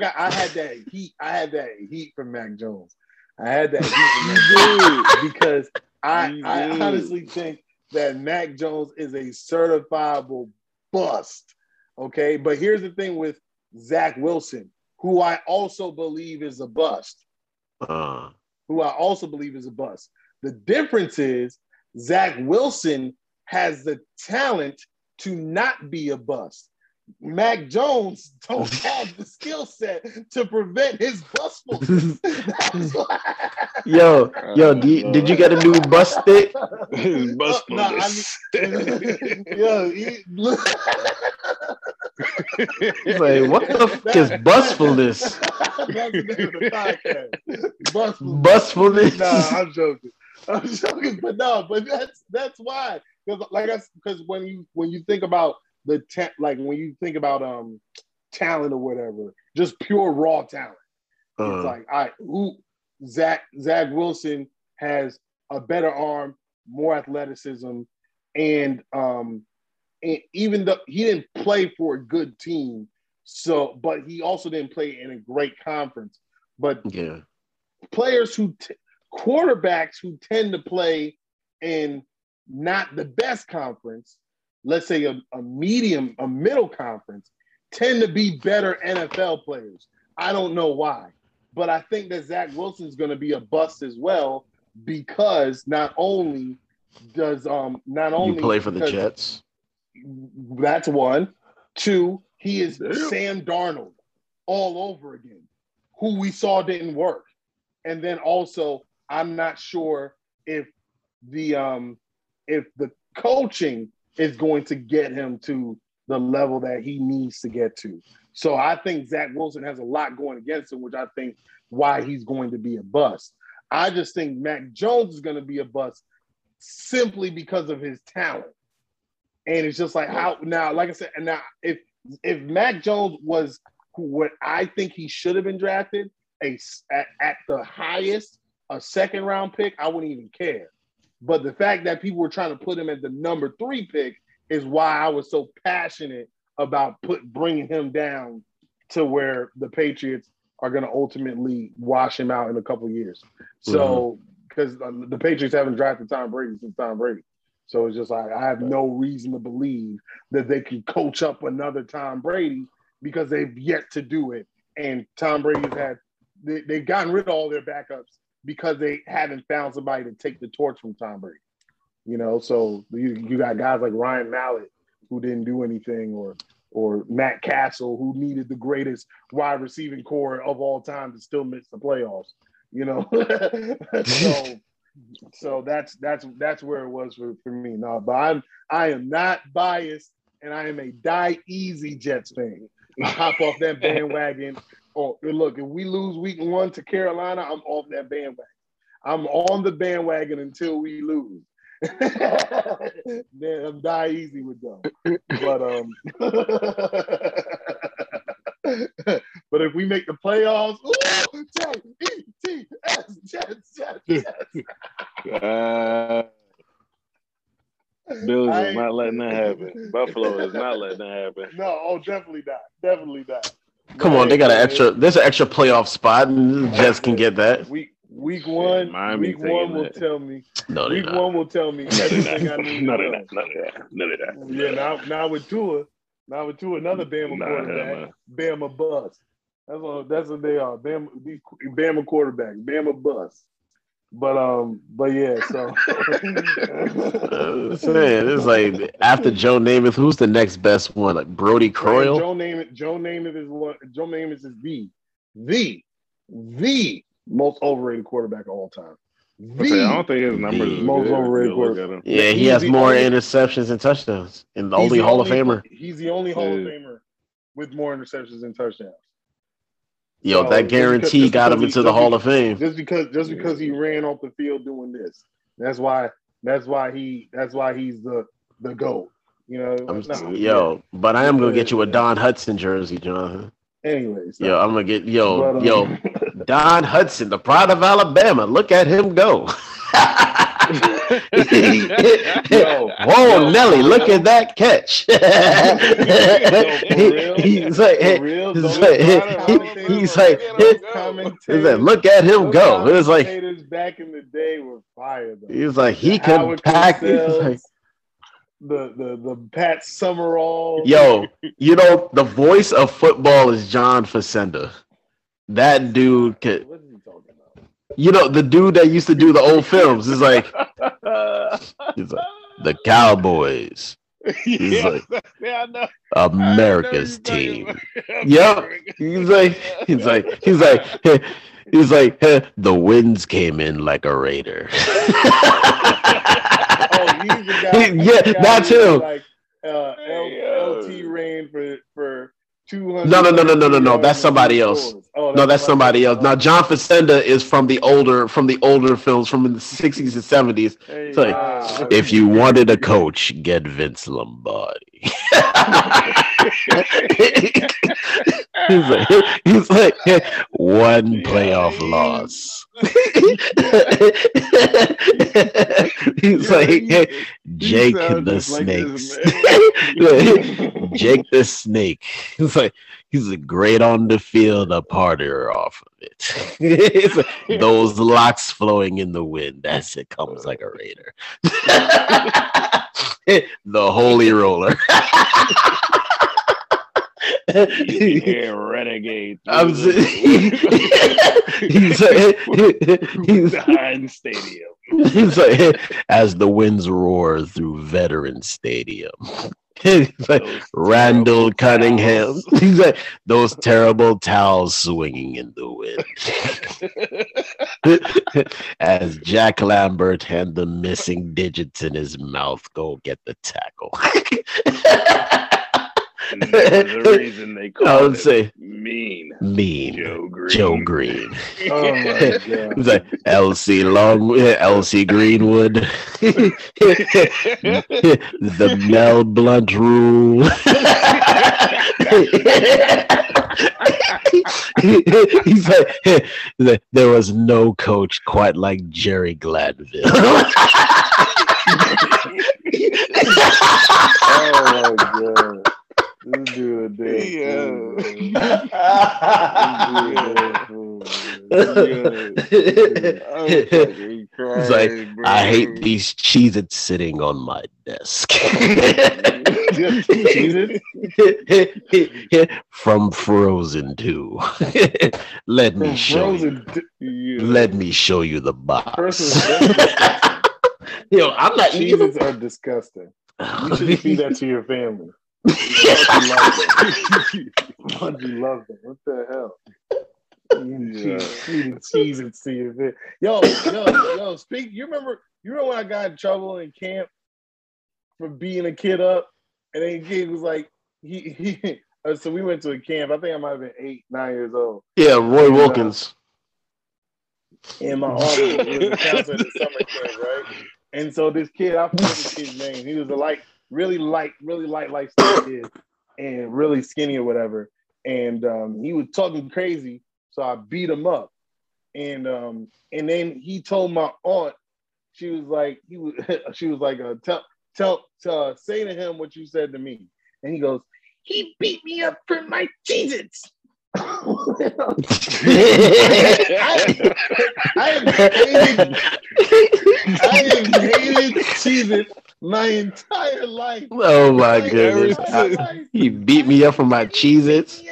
had that heat from Mac Jones. I had that heat from Mac Jones because I honestly think that Mac Jones is a certifiable bust, okay? But here's the thing with Zach Wilson, who I also believe is a bust. The difference is Zach Wilson has the talent to not be a bust. Mac Jones don't have the skill set to prevent his bustfulness. Yo, did you get a new bust stick? Bustfulness. Like, what the fuck is bustfulness? Bustfulness. Nah, I'm joking, but that's why. Because when you think about talent or whatever, just pure raw talent. It's like, all right, Zach Wilson has a better arm, more athleticism, and even though he didn't play for a good team, but he also didn't play in a great conference. But yeah, players quarterbacks who tend to play in not the best conference, let's say a middle conference, tend to be better NFL players. I don't know why, but I think that Zach Wilson's going to be a bust as well, because not only you play for the Jets. That's one. Two, he is Sam Darnold all over again, who we saw didn't work. And then also, I'm not sure if the coaching is going to get him to the level that he needs to get to. So I think Zach Wilson has a lot going against him, which I think why he's going to be a bust. I just think Mac Jones is going to be a bust simply because of his talent. And it's just like how now, like I said, and now if Mac Jones was what I think he should have been drafted, at the highest, a second round pick, I wouldn't even care. But the fact that people were trying to put him at the number 3 pick is why I was so passionate about bringing him down to where the Patriots are going to ultimately wash him out in a couple of years. So, because the Patriots haven't drafted Tom Brady since Tom Brady. So it's just like, I have no reason to believe that they can coach up another Tom Brady, because they've yet to do it. And Tom Brady's they've gotten rid of all their backups because they haven't found somebody to take the torch from Tom Brady. You know, so you got guys like Ryan Mallett who didn't do anything, or Matt Castle, who needed the greatest wide receiving core of all time to still miss the playoffs. You know, so that's where it was for me. No, but I am not biased, and I am a die easy Jets fan. I hop off that bandwagon. Oh, look, if we lose week 1 to Carolina, I'm off that bandwagon. I'm on the bandwagon until we lose. Then I'm die easy with them. But but if we make the playoffs, ooh, Jets. Bills is not letting that happen. Buffalo is not letting that happen. No, definitely not. Come on, they got an extra playoff spot, and the Jets can get that. Week one will tell me. No, week one will tell me. No, they're not. Yeah, now with Tua, another Bama quarterback, Bama bust. That's what they are. Bama quarterback, Bama bust. But yeah. So it's like after Joe Namath, who's the next best one? Like Brody Croyle. Right, Joe Namath is the most overrated quarterback of all time. I don't think his numbers are most overrated quarterback. Yeah, he has more interceptions and touchdowns, and the only Hall of Famer. He's the only Hall of Famer with more interceptions and touchdowns. Yo, so that guarantee got him into the Hall of Fame. Just because he ran off the field doing this. That's why he's the GOAT. You know. But I am gonna get you a Don Hudson jersey, Jonathan. Anyways. Yo, I'm gonna get Don Hudson, the pride of Alabama. Look at him go. Whoa, Nelly, look at that catch. He's like, look at him go. It was like, back in the day were fire, though. He was like, he can pack it. The Pat Summerall. Yo, you know, the voice of football is John Facenda. That dude could. What is he talking about? You know, the dude that used to do the old films is like, he's like the Cowboys. He's like America's team. Yep. He's like the winds came in like a raider. That's him. Like LT ran for 200. No. That's somebody else. That's somebody else. Now John Facenda is from the older films from the 60s and 70s. Hey, it's like, if you wanted a coach, get Vince Lombardi. he's like one playoff loss. He's like Jake the Snake. Jake the Snake. He's like, he's a great on the field, a parter off of it. It's like, those locks flowing in the wind. That's it, comes like a raider. The holy roller. Yeah, renegade. I'm he's behind stadium. He's like, as the winds roar through Veteran Stadium. He's like Randall Cunningham. Towels. He's like those terrible towels swinging in the wind. As Jack Lambert and the missing digits in his mouth go get the tackle. And the reason they call it mean Joe Green. Oh my God. It's like LC Greenwood, the Mel Blunt rule. He's like, there was no coach quite like Jerry Glanville. Oh my God. It's like, bro. I hate these Cheez-Its sitting on my desk. From Frozen 2. Let me show you the box. Yo, I'm not Cheez-Its are disgusting. You should feed that to your family. Why'd you love them? What the hell? Cheese and see it. Yo, speak. You remember when I got in trouble in camp for beating a kid up? And then the kid was like, so we went to a camp. I think I might have been 8, 9 years old. Yeah, Roy Wilkins. And my uncle was a counselor at the summer camp, right? And so this kid, I forget this kid's name. He was a really light kid and really skinny or whatever. And he was talking crazy, so I beat him up. And then he told my aunt, she was like, tell, say to him what you said to me. And he goes, he beat me up for my Cheez-Its. I have hated Cheez-Its my entire life. Oh my goodness! He beat me up for my Cheez-Its.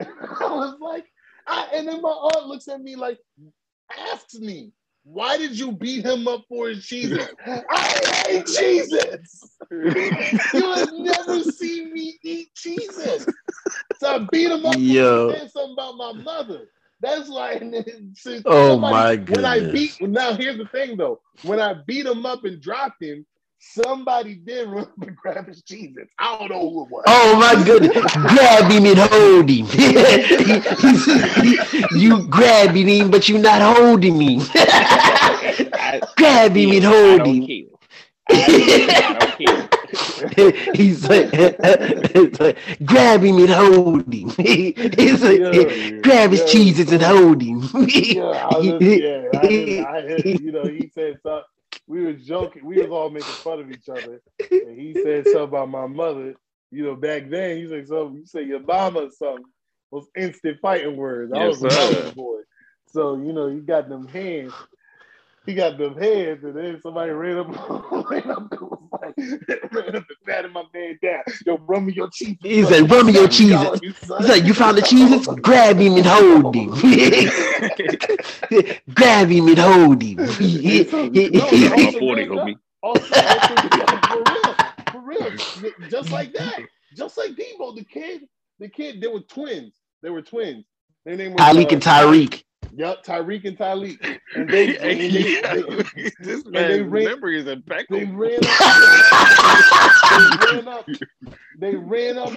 I was like, and then my aunt looks at me like, asks me, why did you beat him up for his Cheez-Its? I hate Cheez-Its. You have never seen me eat Cheez-Its. So I beat him up and said something about my mother. That's like, my goodness. Now here's the thing though. When I beat him up and dropped him, somebody did run up and grab his Cheez-Its. I don't know who it was. Oh my goodness. Grab him and hold him. You grabbing him, but you're not holding him. Grab him and hold him. I don't care. He's like, grab him and hold him. He's like, grab his Cheez-Its and hold him. He said something. We were joking. We was all making fun of each other. And he said something about my mother. You know, back then, he said something. You say your mama or something. Those instant fighting words. I was a mother boy. So, you know, he got them hands. And then somebody ran up and was like, and patted my man down. Yo, run me your Cheez-Its. He said, run me your Cheez-Its. He's like, you found the Cheez-Its? Grab him and hold him. For real. Just like that. Just like Devo, they were twins. Their name was Tyreek and Tyreek. Yep, Tyreek and Tyleek. And they this man's memory is impeccable. They ran up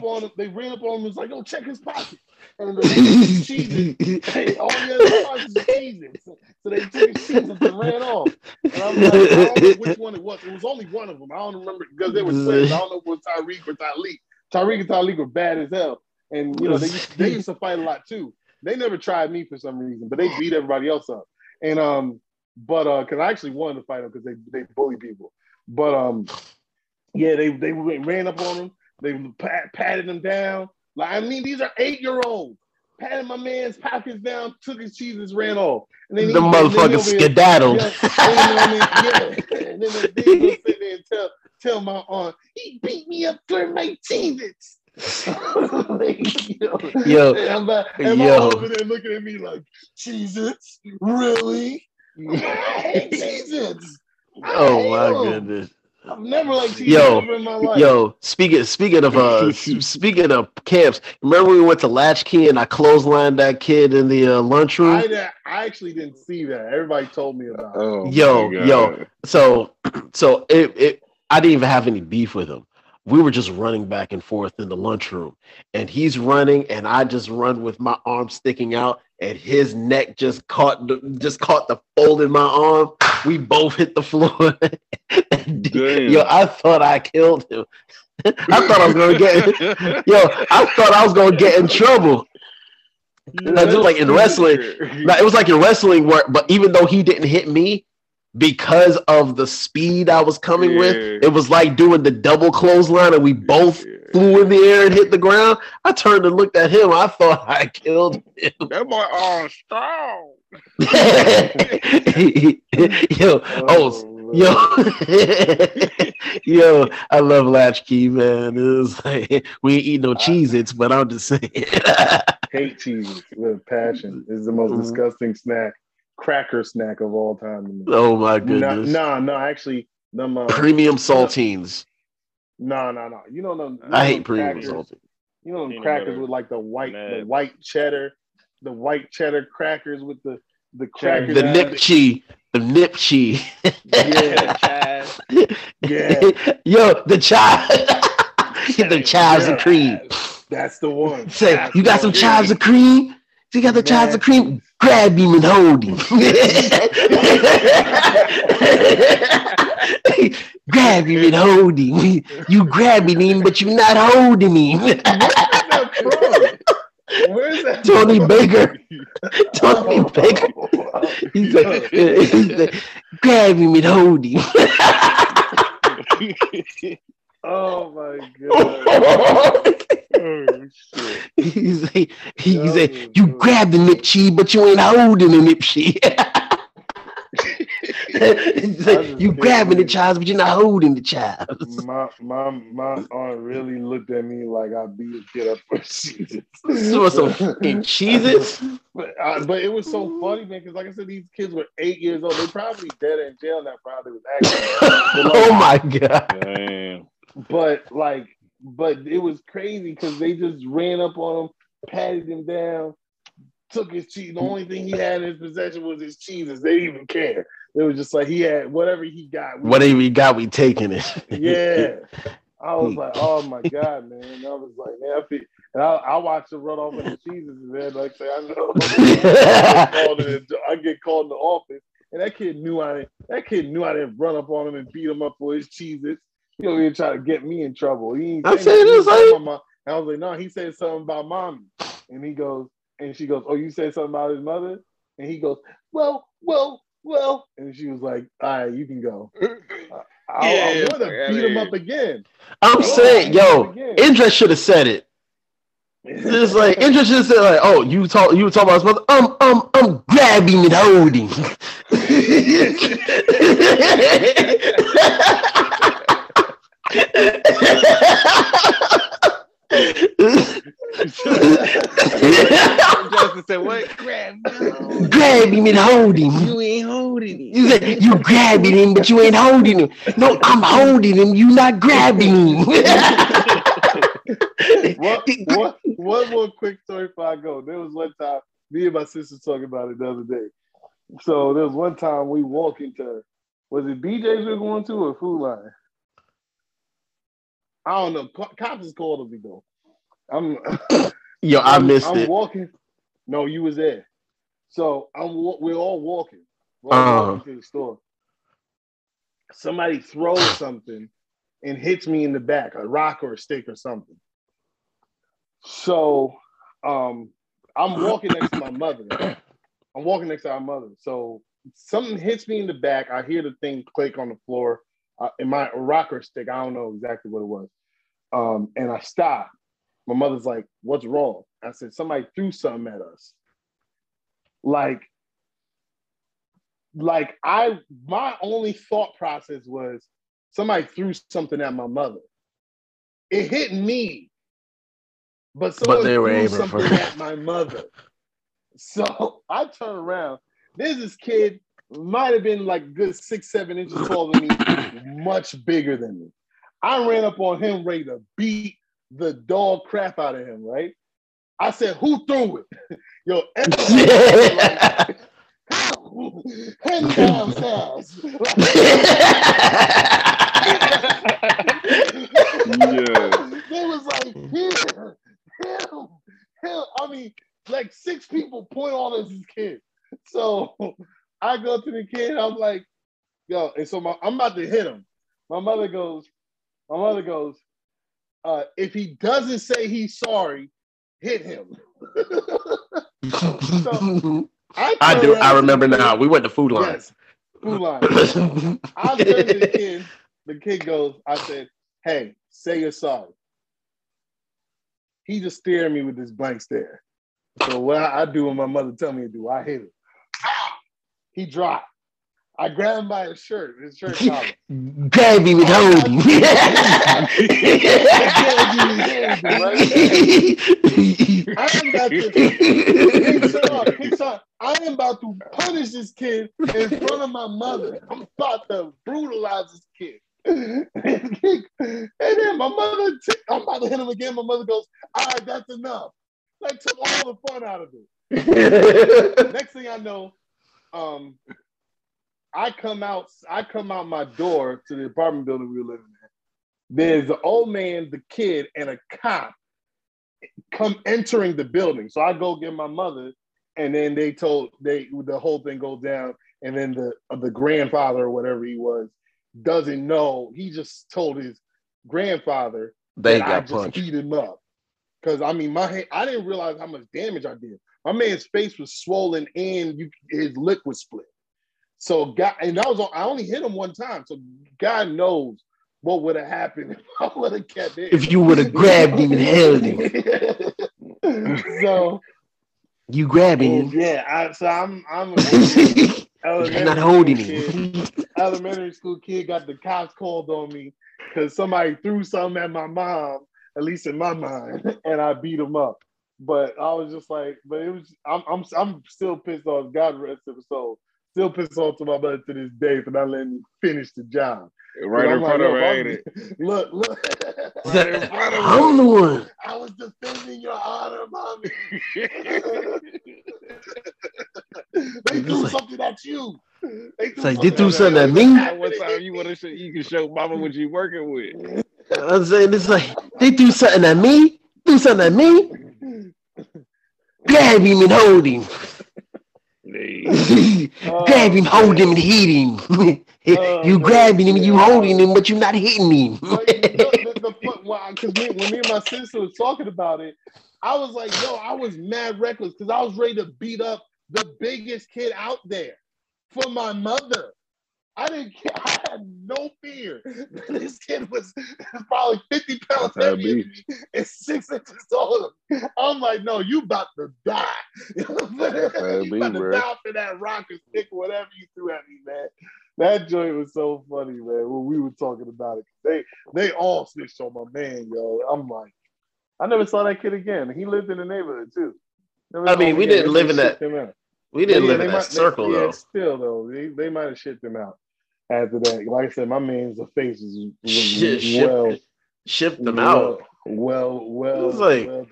on him. It was like, yo, check his pocket. And the Cheez-Its. All the other pockets are Cheez-Its. So they took his Cheez-Its and ran off. And I'm like, I don't know which one it was. It was only one of them. I don't remember because they were twins. I don't know if it was Tyreek or Tyleek. Tyreek and Tyleek were bad as hell. And, you know, they used to fight a lot, too. They never tried me for some reason, but they beat everybody else up. And, because I actually wanted to fight them because they bully people. But, yeah, they ran up on them. They patted them down. Like, I mean, these are 8-year-olds. Patted my man's pockets down, took his cheeses, ran off. And then the motherfuckers skedaddled. And then they sit there and tell my aunt, he beat me up during my teens. Like, and my over there looking at me like, Cheez-Its? Really? Hey, Cheez-Its. Oh my goodness. I've never liked Cheez-Its in my life. Speaking of camps, remember we went to Latchkey and I clotheslined that kid in the lunchroom? I actually didn't see that. Everybody told me about it. I didn't even have any beef with him. We were just running back and forth in the lunchroom, and he's running, and I just run with my arm sticking out, and his neck just caught the fold in my arm. We both hit the floor. I thought I killed him. I thought I was gonna get in trouble. Just like in wrestling, it was like in wrestling where, but even though he didn't hit me, because of the speed I was coming with, it was like doing the double clothesline, and we both flew in the air and hit the ground. I turned and looked at him. I thought I killed him. That boy all strong. I love Latchkey, man. It was like, we ain't eat no Cheez-Its, but I'm just saying. Hate Cheez-Its with a passion. It's the most disgusting snack. Cracker snack of all time. To me. Oh my goodness! Premium saltines. No. I hate premium saltines. You know them crackers with like the white cheddar crackers with the crackers. The nip chi. The chives. Get the chives and cream. That's the one. Say, you got some chives and cream. You got the chives of cream, grab him and hold him. Grab him and hold him. You grabbing him, but you're not holding him. Where's that Tony from? Baker. Tony Baker. He's like, grab him and hold him. Oh my God. Oh, shit. He said, you grabbed the nipchie, but you ain't holding the nipchie. You grabbing the child, but you're not holding the child. My aunt really looked at me like I beat a kid up for Cheez-Its. This was some fucking Cheez-Its. But it was so funny, man, because like I said, these kids were 8 years old. They're probably dead in jail now. Probably was acting. Oh my God. Damn. But it was crazy because they just ran up on him, patted him down, took his cheese. The only thing he had in his possession was his cheeses. They didn't even care. It was just like he had whatever he got. Whatever he got, we taking it. Yeah. I was like, oh my God, man. And I was like, man, I watched him run off with the cheeses, man. Like, say, I know. I get called in the office, and that kid knew I didn't run up on him and beat him up for his cheeses. He was even trying to get me in trouble. I was like, no, he said something about mommy. And he goes, and she goes, oh, you said something about his mother? And he goes, well. And she was like, all right, you can go. I would have beat him up again. Indra should have said it. It's like, Indra should have said, like, oh, you were talking about his mother? I'm grabbing and holding. Justin said, "What? Grab him and hold him. You ain't holding him. You said you grabbing him, but you ain't holding him. No, I'm holding him. You not grabbing him." One more quick story before I go. There was one time me and my sister talking about it the other day. So there was one time we walk into, was it BJ's we were going to or Food Line? I don't know. Cops is called if we go. I'm walking. No, you was there. So we're all walking to the store. somebody throws something and hits me in the back, a rock or a stick or something. So I'm walking next to my mother. I'm walking next to our mother. So something hits me in the back. I hear the thing click on the floor. In my rock or stick, I don't know exactly what it was. And I stopped. My mother's like, what's wrong? I said, somebody threw something at us. Like my only thought process was somebody threw something at my mother. It hit me, but someone threw something at my mother. So I turn around. There's this kid, might have been like good 6-7 inches taller than me, much bigger than me. I ran up on him, ready to beat the dog crap out of him, right? I said, who threw it? Yo, like, head down, Sals. They was like, him. I mean, like 6 people point all at this kid. So I go to the kid, I'm like, yo, and so I'm about to hit him. My mother goes, if he doesn't say he's sorry, hit him. So I remember now. We went to Food Line. Yes, Food Line. I turned to the kid goes, I said, hey, say you're sorry. He just stared at me with this blank stare. So what I do when my mother tell me to do, I hit him. He dropped. I grabbed him by his shirt collar. Baby, we told you. I am about to punish this kid in front of my mother. I'm about to brutalize this kid. And then my mother, I'm about to hit him again. My mother goes, all right, that's enough. Like, took all the fun out of it. Next thing I know, I come out my door to the apartment building we were living in. There's the old man, the kid, and a cop entering the building. So I go get my mother, and then the whole thing goes down. And then the grandfather or whatever he was doesn't know. He just told his grandfather I just beat him up. Because, I mean, I didn't realize how much damage I did. My man's face was swollen and his lip was split. So, I only hit him one time. So, God knows what would have happened if I would have kept it. If you would have grabbed him and held him. So, you grabbed him. Yeah. I'm not holding him. Elementary school kid got the cops called on me because somebody threw something at my mom. At least in my mind, and I beat him up. But I was just like, I'm still pissed off. God rest his soul. Still pissed off to my mother to this day for not letting me finish the job. Right in front of her, ain't it? Look. Right in front of her. I'm the one. I was defending your honor, mommy. They threw something at you. They threw something at me. What time you can show mama what you working with? I'm saying it's like they threw something at me. Grab him and hold him. Grab him, hold him, and hit him. You grabbing him, you holding him, but you're not hitting him. When me and my sister was talking about it, I was like, yo, I was mad reckless because I was ready to beat up the biggest kid out there for my mother. I didn't care. I had no fear. This kid was probably 50 pounds heavier than me and 6 inches taller. I'm like, no, you about to die. You about to die for that rock and stick, whatever you threw at me, man. That joint was so funny, man, when we were talking about it. They all snitched on my man, yo. I'm like, I never saw that kid again. He lived in the neighborhood, too. We didn't live in that circle, though. Yeah, still, though, they might have shipped him out after that. Like I said, my man's face is shipped him out. Well. It's like,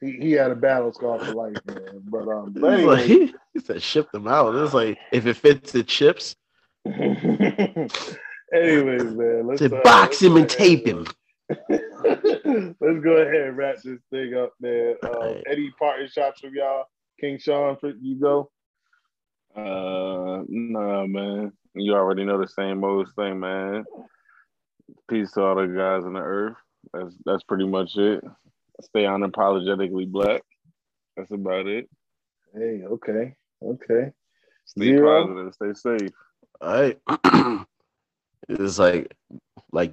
he had a battle scar for life, man. But anyway, he said ship them out. It's like if it fits, it ships. Anyways, man, let's box him and tape him. Let's go ahead and wrap this thing up, man. Right. Eddie, parting shots from y'all. King Sean, you go. Nah, man. You already know the same old thing, man. Peace to all the guys on the earth. That's pretty much it. Stay unapologetically black. That's about it. Hey, okay. Stay positive. Stay safe. All right. It's like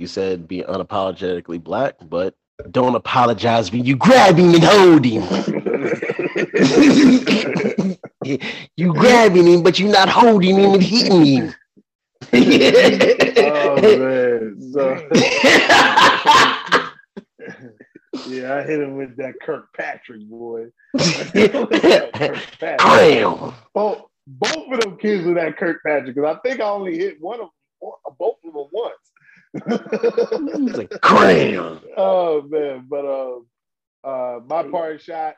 you said, be unapologetically black, but don't apologize when you grab him and hold him. You grabbing him, but you're not holding him and hitting him. Oh, man. So, yeah, I hit him with that Kirkpatrick, boy. Kirkpatrick. Both of them kids with that Kirkpatrick, because I think I only hit one of them, both of them once. Oh man, but my party shot,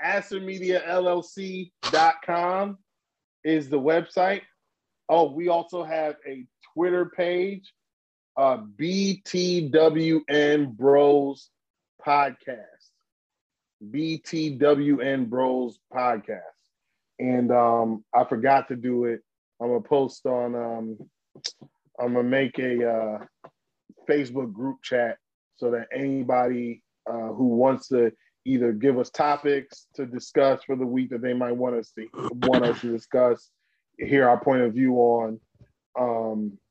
Astro Media LLC.com is the website. Oh, we also have a Twitter page, BTWN Bros Podcast. BTWN Bros Podcast. And I forgot to do it. I'm gonna post on I'm gonna make a Facebook group chat so that anybody who wants to either give us topics to discuss for the week that they might want us to discuss, hear our point of view on.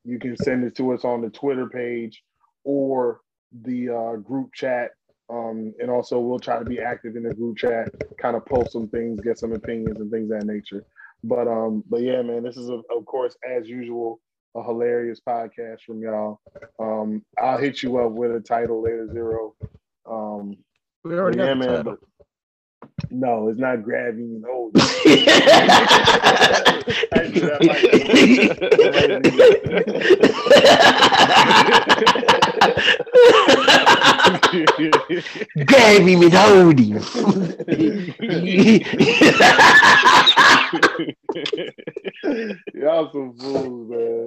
You can send it to us on the Twitter page or the group chat, and also we'll try to be active in the group chat, kind of post some things, get some opinions and things of that nature. But yeah, man, this is of course as usual. A hilarious podcast from y'all. I'll hit you up with a title later, Zero. We already got the title. No, it's not grabbing and holding. Grab him and hold him. Y'all some fools, man.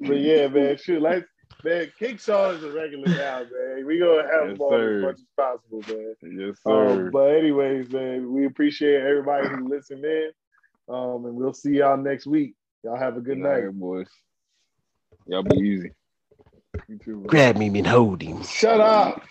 But yeah, man, shoot, man, King Sean is a regular now, man. We gonna have him on as much as possible, man. Yes, sir. But anyways, man, we appreciate everybody who listened in, and we'll see y'all next week. Y'all have a good night, boys. Y'all be easy. You too, grab me and hold him. Shut up.